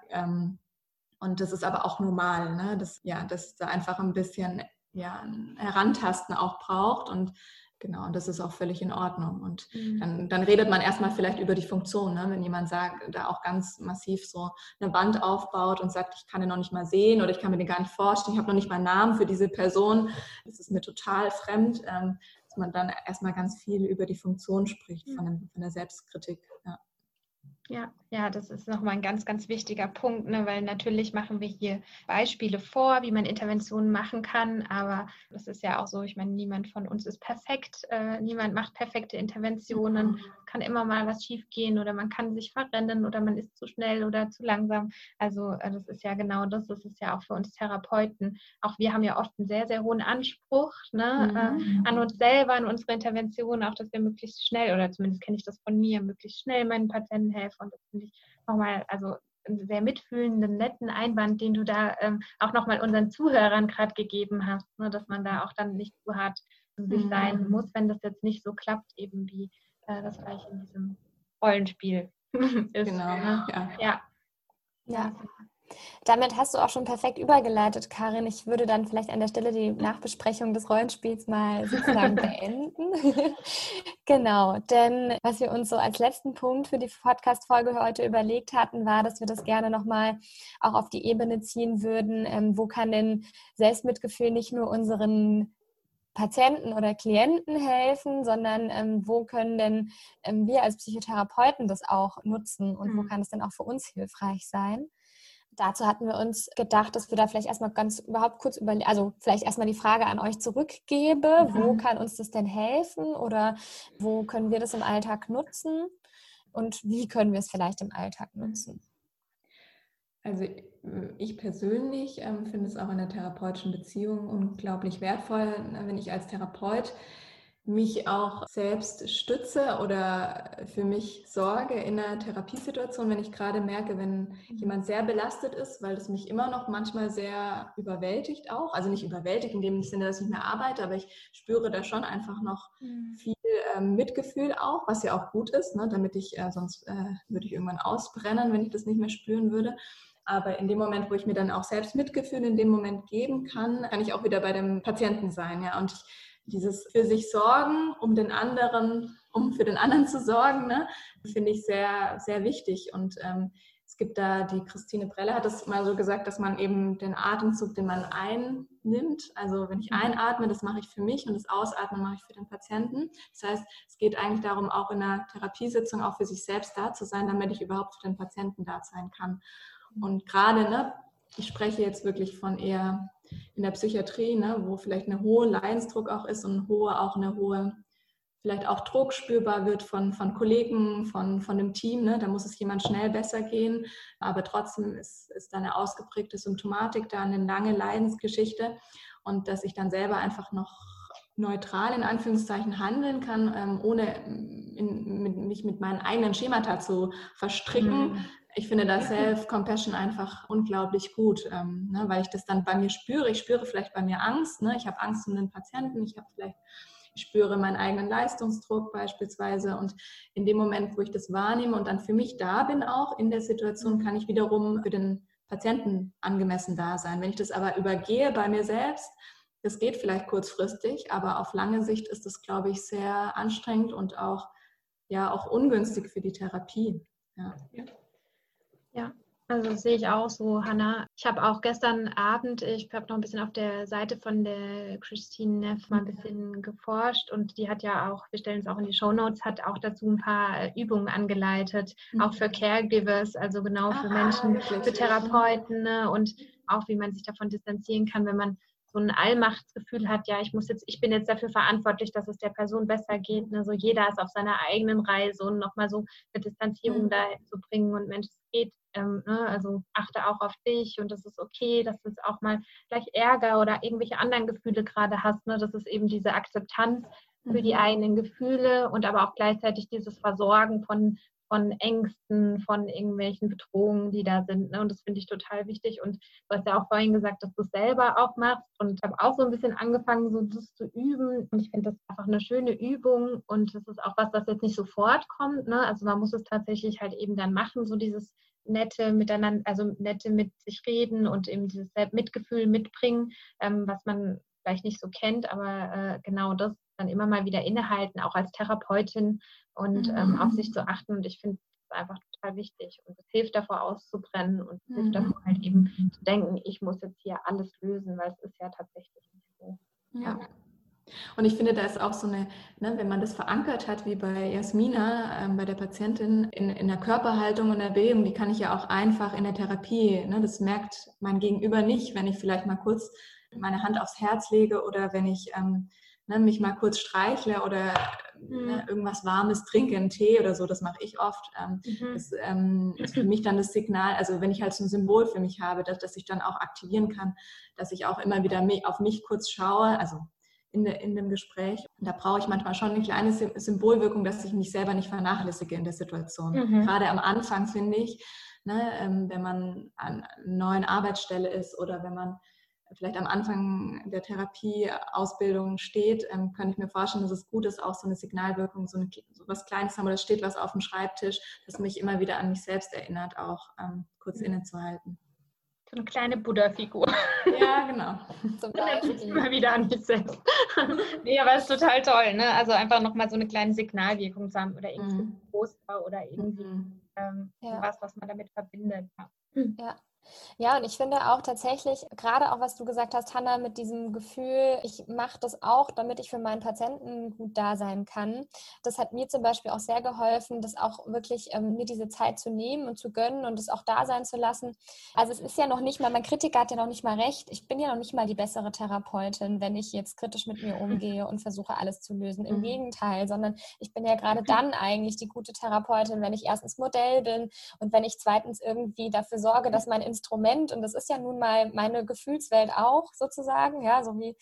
Und das ist aber auch normal, ne? Dass es da einfach ein bisschen ein Herantasten auch braucht. Und genau, und das ist auch völlig in Ordnung. Und dann redet man erstmal vielleicht über die Funktion, ne? Wenn jemand sagt, da auch ganz massiv so eine Wand aufbaut und sagt, ich kann den noch nicht mal sehen oder ich kann mir den gar nicht vorstellen, ich habe noch nicht mal einen Namen für diese Person, das ist mir total fremd. Dass man dann erstmal ganz viel über die Funktion spricht von der Selbstkritik. Ja, das ist nochmal ein ganz, ganz wichtiger Punkt, ne? Weil natürlich machen wir hier Beispiele vor, wie man Interventionen machen kann, aber das ist ja auch so, ich meine, niemand von uns ist perfekt, niemand macht perfekte Interventionen, kann immer mal was schief gehen oder man kann sich verrennen oder man ist zu schnell oder zu langsam, also das ist ja genau das ist ja auch für uns Therapeuten, auch wir haben ja oft einen sehr, sehr hohen Anspruch, ne? An uns selber, an unsere Interventionen, auch dass wir möglichst schnell, oder zumindest kenne ich das von mir, möglichst schnell meinen Patienten helfen. Und das finde ich nochmal, also einen sehr mitfühlenden, netten Einwand, den du da auch nochmal unseren Zuhörern gerade gegeben hast, ne, dass man da auch dann nicht zu hart zu sich sein muss, wenn das jetzt nicht so klappt, eben wie das gleich in diesem Rollenspiel ist. Genau, ne? Ja. Damit hast du auch schon perfekt übergeleitet, Karin. Ich würde dann vielleicht an der Stelle die Nachbesprechung des Rollenspiels mal sozusagen beenden. Genau, denn was wir uns so als letzten Punkt für die Podcast-Folge heute überlegt hatten, war, dass wir das gerne nochmal auch auf die Ebene ziehen würden. Wo kann denn Selbstmitgefühl nicht nur unseren Patienten oder Klienten helfen, sondern wo können denn wir als Psychotherapeuten das auch nutzen und wo kann es denn auch für uns hilfreich sein? Dazu hatten wir uns gedacht, dass wir da vielleicht erstmal vielleicht erstmal die Frage an euch zurückgebe, wo kann uns das denn helfen oder wo können wir das im Alltag nutzen und wie können wir es vielleicht im Alltag nutzen? Also ich persönlich finde es auch in der therapeutischen Beziehung unglaublich wertvoll, wenn ich als Therapeut mich auch selbst stütze oder für mich sorge in einer Therapiesituation, wenn ich gerade merke, wenn jemand sehr belastet ist, weil das mich immer noch manchmal sehr überwältigt auch, also nicht überwältigt in dem Sinne, dass ich nicht mehr arbeite, aber ich spüre da schon einfach noch viel Mitgefühl auch, was ja auch gut ist, ne, damit ich, sonst würde ich irgendwann ausbrennen, wenn ich das nicht mehr spüren würde. Aber in dem Moment, wo ich mir dann auch selbst Mitgefühl in dem Moment geben kann, kann ich auch wieder bei dem Patienten sein, ja, und dieses für sich sorgen, um den anderen um für den anderen zu sorgen, ne? Finde ich sehr, sehr wichtig. Und es gibt da, die Christine Prelle hat das mal so gesagt, dass man eben den Atemzug, den man einnimmt, also wenn ich einatme, das mache ich für mich und das Ausatmen mache ich für den Patienten. Das heißt, es geht eigentlich darum, auch in einer Therapiesitzung auch für sich selbst da zu sein, damit ich überhaupt für den Patienten da sein kann. Und gerade, ne, ich spreche jetzt wirklich von eher in der Psychiatrie, ne, wo vielleicht eine hohe Leidensdruck auch ist und eine hohe vielleicht auch Druck spürbar wird von Kollegen, von dem Team, ne? Da muss es jemand schnell besser gehen, aber trotzdem ist da eine ausgeprägte Symptomatik da, eine lange Leidensgeschichte, und dass ich dann selber einfach noch neutral in Anführungszeichen handeln kann, ohne mich mit meinen eigenen Schemata zu verstricken. Ich finde das Self-Compassion einfach unglaublich gut, ne? Weil ich das dann bei mir spüre. Ich spüre vielleicht bei mir Angst, ne? Ich habe Angst um den Patienten, ich spüre meinen eigenen Leistungsdruck beispielsweise, und in dem Moment, wo ich das wahrnehme und dann für mich da bin auch in der Situation, kann ich wiederum für den Patienten angemessen da sein. Wenn ich das aber übergehe bei mir selbst, das geht vielleicht kurzfristig, aber auf lange Sicht ist das, glaube ich, sehr anstrengend und auch, ja, auch ungünstig für die Therapie. Ja. Also das sehe ich auch so, Hannah. Ich habe auch gestern Abend, ich habe noch ein bisschen auf der Seite von der Kristin Neff mal ein bisschen geforscht, und die hat ja auch, wir stellen es auch in die Shownotes, hat auch dazu ein paar Übungen angeleitet, auch für Caregivers, also genau für Menschen, wirklich, für Therapeuten, ne? Und auch wie man sich davon distanzieren kann, wenn man so ein Allmachtsgefühl hat, ja, ich bin jetzt dafür verantwortlich, dass es der Person besser geht. Ne? So jeder ist auf seiner eigenen Reise, und nochmal so eine Distanzierung da zu bringen und Mensch, es geht, ne? Also achte auch auf dich, und das ist okay, dass du jetzt auch mal gleich Ärger oder irgendwelche anderen Gefühle gerade hast. Ne? Das ist eben diese Akzeptanz für die eigenen Gefühle und aber auch gleichzeitig dieses Versorgen von Ängsten, von irgendwelchen Bedrohungen, die da sind. Ne? Und das finde ich total wichtig. Und du hast ja auch vorhin gesagt, dass du es selber auch machst, und habe auch so ein bisschen angefangen, so das zu üben. Und ich finde das einfach eine schöne Übung, und das ist auch was jetzt nicht sofort kommt. Ne? Also man muss es tatsächlich halt eben dann machen, so dieses nette Miteinander, also nette mit sich reden und eben dieses Mitgefühl mitbringen, was man vielleicht nicht so kennt, aber genau das dann immer mal wieder innehalten, auch als Therapeutin, und auf sich zu achten. Und ich finde das einfach total wichtig. Und es hilft davor auszubrennen, und es hilft davor halt eben zu denken, ich muss jetzt hier alles lösen, weil es ist ja tatsächlich nicht so. Ja. Und ich finde, da ist auch so eine, ne, wenn man das verankert hat, wie bei Jasmina, bei der Patientin, in der Körperhaltung und der Bewegung, die kann ich ja auch einfach in der Therapie, ne, das merkt mein Gegenüber nicht, wenn ich vielleicht mal kurz meine Hand aufs Herz lege oder wenn ich mich mal kurz streichle oder irgendwas Warmes trinke, einen Tee oder so, das mache ich oft. Das ist für mich dann das Signal, also wenn ich halt so ein Symbol für mich habe, dass ich dann auch aktivieren kann, dass ich auch immer wieder auf mich kurz schaue, also in dem Gespräch. Und da brauche ich manchmal schon eine kleine Symbolwirkung, dass ich mich selber nicht vernachlässige in der Situation. Gerade am Anfang, finde ich, ne, wenn man an einer neuen Arbeitsstelle ist oder wenn man vielleicht am Anfang der Therapieausbildung steht, kann ich mir vorstellen, dass es gut ist, auch so eine Signalwirkung, so was Kleines haben, oder steht was auf dem Schreibtisch, das mich immer wieder an mich selbst erinnert, auch kurz innezuhalten. So eine kleine Buddha-Figur. Ja, genau. Zum Beispiel. Immer wieder an mich selbst. Nee, aber es ist total toll, ne? Also einfach nochmal so eine kleine Signalwirkung zu haben oder irgendwie ein Poster oder irgendwie was man damit verbindet. Ja, und ich finde auch tatsächlich, gerade auch was du gesagt hast, Hannah, mit diesem Gefühl, ich mache das auch, damit ich für meinen Patienten gut da sein kann. Das hat mir zum Beispiel auch sehr geholfen, das auch wirklich mir diese Zeit zu nehmen und zu gönnen und das auch da sein zu lassen. Also es ist ja noch nicht mal, mein Kritiker hat ja noch nicht mal recht, ich bin ja noch nicht mal die bessere Therapeutin, wenn ich jetzt kritisch mit mir umgehe und versuche alles zu lösen. Im Gegenteil, sondern ich bin ja gerade dann eigentlich die gute Therapeutin, wenn ich erstens Modell bin und wenn ich zweitens irgendwie dafür sorge, dass mein Instrument, und das ist ja nun mal meine Gefühlswelt auch sozusagen, ja, so wie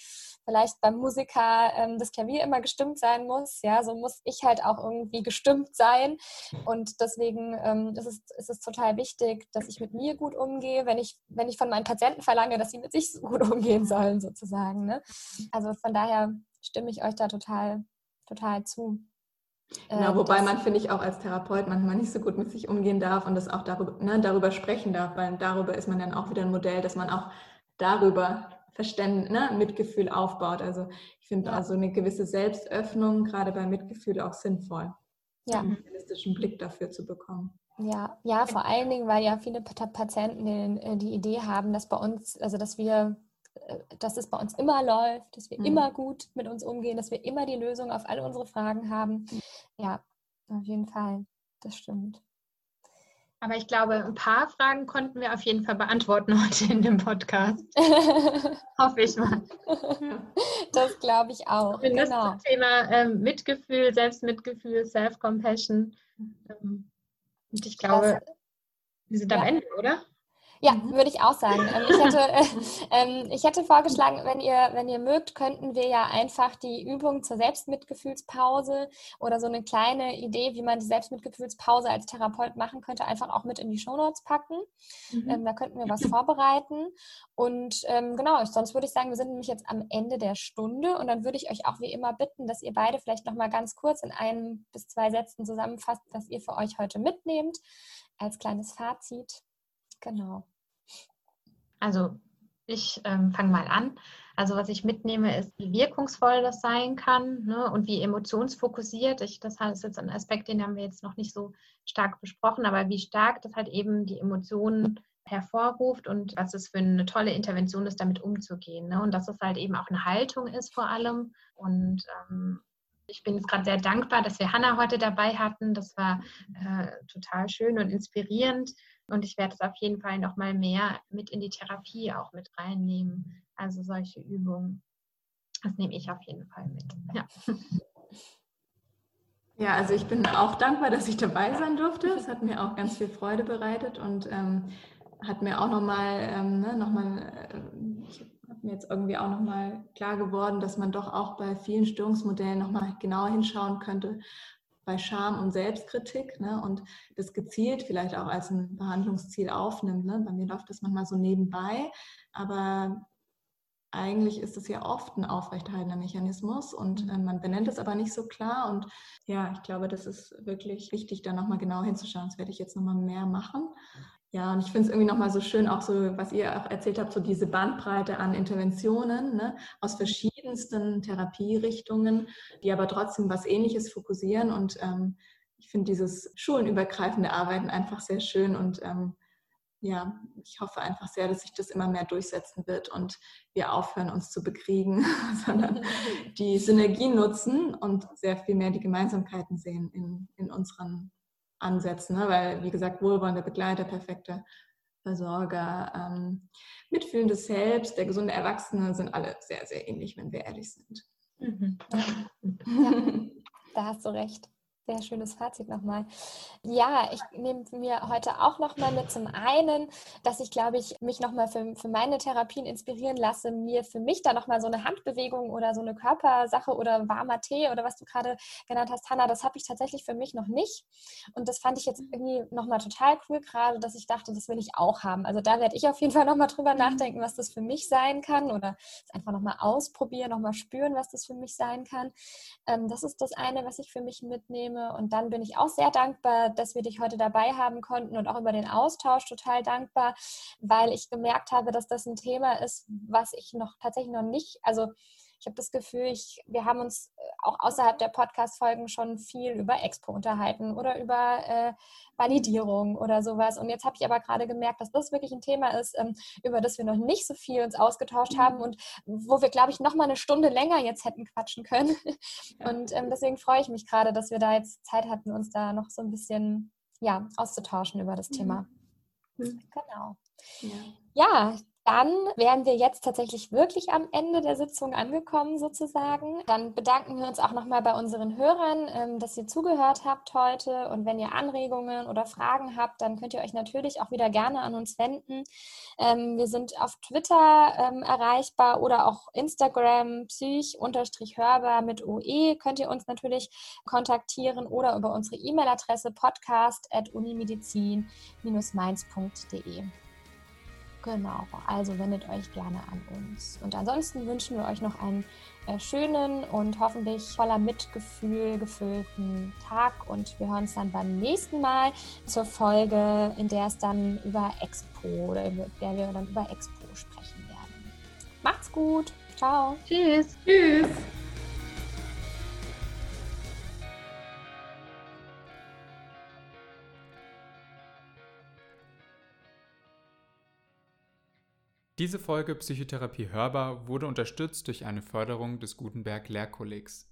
vielleicht beim Musiker das Klavier immer gestimmt sein muss, ja, so muss ich halt auch irgendwie gestimmt sein, und deswegen ist es total wichtig, dass ich mit mir gut umgehe, wenn ich von meinen Patienten verlange, dass sie mit sich gut umgehen sollen sozusagen, ne? Also von daher stimme ich euch da total zu. Genau, wobei man, finde ich, auch als Therapeut manchmal nicht so gut mit sich umgehen darf und das auch darüber sprechen darf, weil darüber ist man dann auch wieder ein Modell, dass man auch darüber Verständnis, ne, Mitgefühl aufbaut. Also ich finde also eine gewisse Selbstöffnung gerade beim Mitgefühl auch sinnvoll, einen realistischen Blick dafür zu bekommen. Ja, vor allen Dingen, weil ja viele Patienten die Idee haben, dass bei uns, also dass es bei uns immer läuft, dass wir immer gut mit uns umgehen, dass wir immer die Lösung auf alle unsere Fragen haben. Ja, auf jeden Fall, das stimmt. Aber ich glaube, ein paar Fragen konnten wir auf jeden Fall beantworten heute in dem Podcast. Hoffe ich mal. Das glaube ich auch. Zumindest genau. Das Thema Mitgefühl, Selbstmitgefühl, Self-Compassion. Und ich glaube, wir sind am Ende, oder? Ja, würde ich auch sagen. Ich hätte vorgeschlagen, wenn ihr mögt, könnten wir ja einfach die Übung zur Selbstmitgefühlspause oder so eine kleine Idee, wie man die Selbstmitgefühlspause als Therapeut machen könnte, einfach auch mit in die Shownotes packen. Da könnten wir was vorbereiten. Und genau, sonst würde ich sagen, wir sind nämlich jetzt am Ende der Stunde und dann würde ich euch auch wie immer bitten, dass ihr beide vielleicht nochmal ganz kurz in 1 bis 2 Sätzen zusammenfasst, was ihr für euch heute mitnehmt, als kleines Fazit. Genau. Also ich fange mal an. Also was ich mitnehme, ist, wie wirkungsvoll das sein kann, ne, und wie emotionsfokussiert. Das heißt, jetzt ein Aspekt, den haben wir jetzt noch nicht so stark besprochen, aber wie stark das halt eben die Emotionen hervorruft und was es für eine tolle Intervention ist, damit umzugehen. Ne, und dass es halt eben auch eine Haltung ist vor allem. Und ich bin jetzt gerade sehr dankbar, dass wir Hannah heute dabei hatten. Das war total schön und inspirierend. Und ich werde es auf jeden Fall noch mal mehr mit in die Therapie auch mit reinnehmen. Also solche Übungen, das nehme ich auf jeden Fall mit. Ja, also ich bin auch dankbar, dass ich dabei sein durfte. Es hat mir auch ganz viel Freude bereitet und hat mir auch nochmal klar geworden, dass man doch auch bei vielen Störungsmodellen nochmal genauer hinschauen könnte, bei Scham und Selbstkritik, ne, und das gezielt vielleicht auch als ein Behandlungsziel aufnimmt. Ne? Bei mir läuft das manchmal so nebenbei, aber eigentlich ist es ja oft ein aufrechterhaltender Mechanismus und man benennt es aber nicht so klar. Und ja, ich glaube, das ist wirklich wichtig, da nochmal genau hinzuschauen. Das werde ich jetzt nochmal mehr machen. Ja, und ich finde es irgendwie nochmal so schön, auch so, was ihr auch erzählt habt, so diese Bandbreite an Interventionen, ne, aus verschiedensten Therapierichtungen, die aber trotzdem was Ähnliches fokussieren. Und ich finde dieses schulenübergreifende Arbeiten einfach sehr schön. Und ja, ich hoffe einfach sehr, dass sich das immer mehr durchsetzen wird und wir aufhören, uns zu bekriegen, sondern die Synergien nutzen und sehr viel mehr die Gemeinsamkeiten sehen in unseren Ansätzen, ne? Weil, wie gesagt, wohlwollender Begleiter, perfekter Versorger, mitfühlendes Selbst, der gesunde Erwachsene sind alle sehr, sehr ähnlich, wenn wir ehrlich sind. Ja, da hast du recht. Sehr schönes Fazit nochmal. Ja, ich nehme mir heute auch nochmal mit zum einen, dass ich, glaube ich, mich nochmal für meine Therapien inspirieren lasse, mir für mich da nochmal so eine Handbewegung oder so eine Körpersache oder warmer Tee oder was du gerade genannt hast, Hannah, das habe ich tatsächlich für mich noch nicht. Und das fand ich jetzt irgendwie nochmal total cool gerade, dass ich dachte, das will ich auch haben. Also da werde ich auf jeden Fall nochmal drüber nachdenken, was das für mich sein kann oder einfach nochmal ausprobieren, nochmal spüren, was das für mich sein kann. Das ist das eine, was ich für mich mitnehme. Und dann bin ich auch sehr dankbar, dass wir dich heute dabei haben konnten und auch über den Austausch total dankbar, weil ich gemerkt habe, dass das ein Thema ist, was ich tatsächlich noch nicht, also ich habe das Gefühl, wir haben uns auch außerhalb der Podcast-Folgen schon viel über Expo unterhalten oder über Validierung oder sowas. Und jetzt habe ich aber gerade gemerkt, dass das wirklich ein Thema ist, über das wir noch nicht so viel uns ausgetauscht haben und wo wir, glaube ich, nochmal eine Stunde länger jetzt hätten quatschen können. Und deswegen freue ich mich gerade, dass wir da jetzt Zeit hatten, uns da noch so ein bisschen auszutauschen über das Thema. Genau. Ja. Dann wären wir jetzt tatsächlich wirklich am Ende der Sitzung angekommen sozusagen. Dann bedanken wir uns auch nochmal bei unseren Hörern, dass ihr zugehört habt heute. Und wenn ihr Anregungen oder Fragen habt, dann könnt ihr euch natürlich auch wieder gerne an uns wenden. Wir sind auf Twitter erreichbar oder auch Instagram, psych_hörbar mit OE. Könnt ihr uns natürlich kontaktieren oder über unsere E-Mail-Adresse podcast@unimedizin-mainz.de. Genau, also wendet euch gerne an uns. Und ansonsten wünschen wir euch noch einen schönen und hoffentlich voller Mitgefühl gefüllten Tag und wir hören uns dann beim nächsten Mal zur Folge, in der wir dann über Expo sprechen werden. Macht's gut. Ciao. Tschüss. Tschüss. Diese Folge Psychotherapie hörbar wurde unterstützt durch eine Förderung des Gutenberg Lehrkollegs.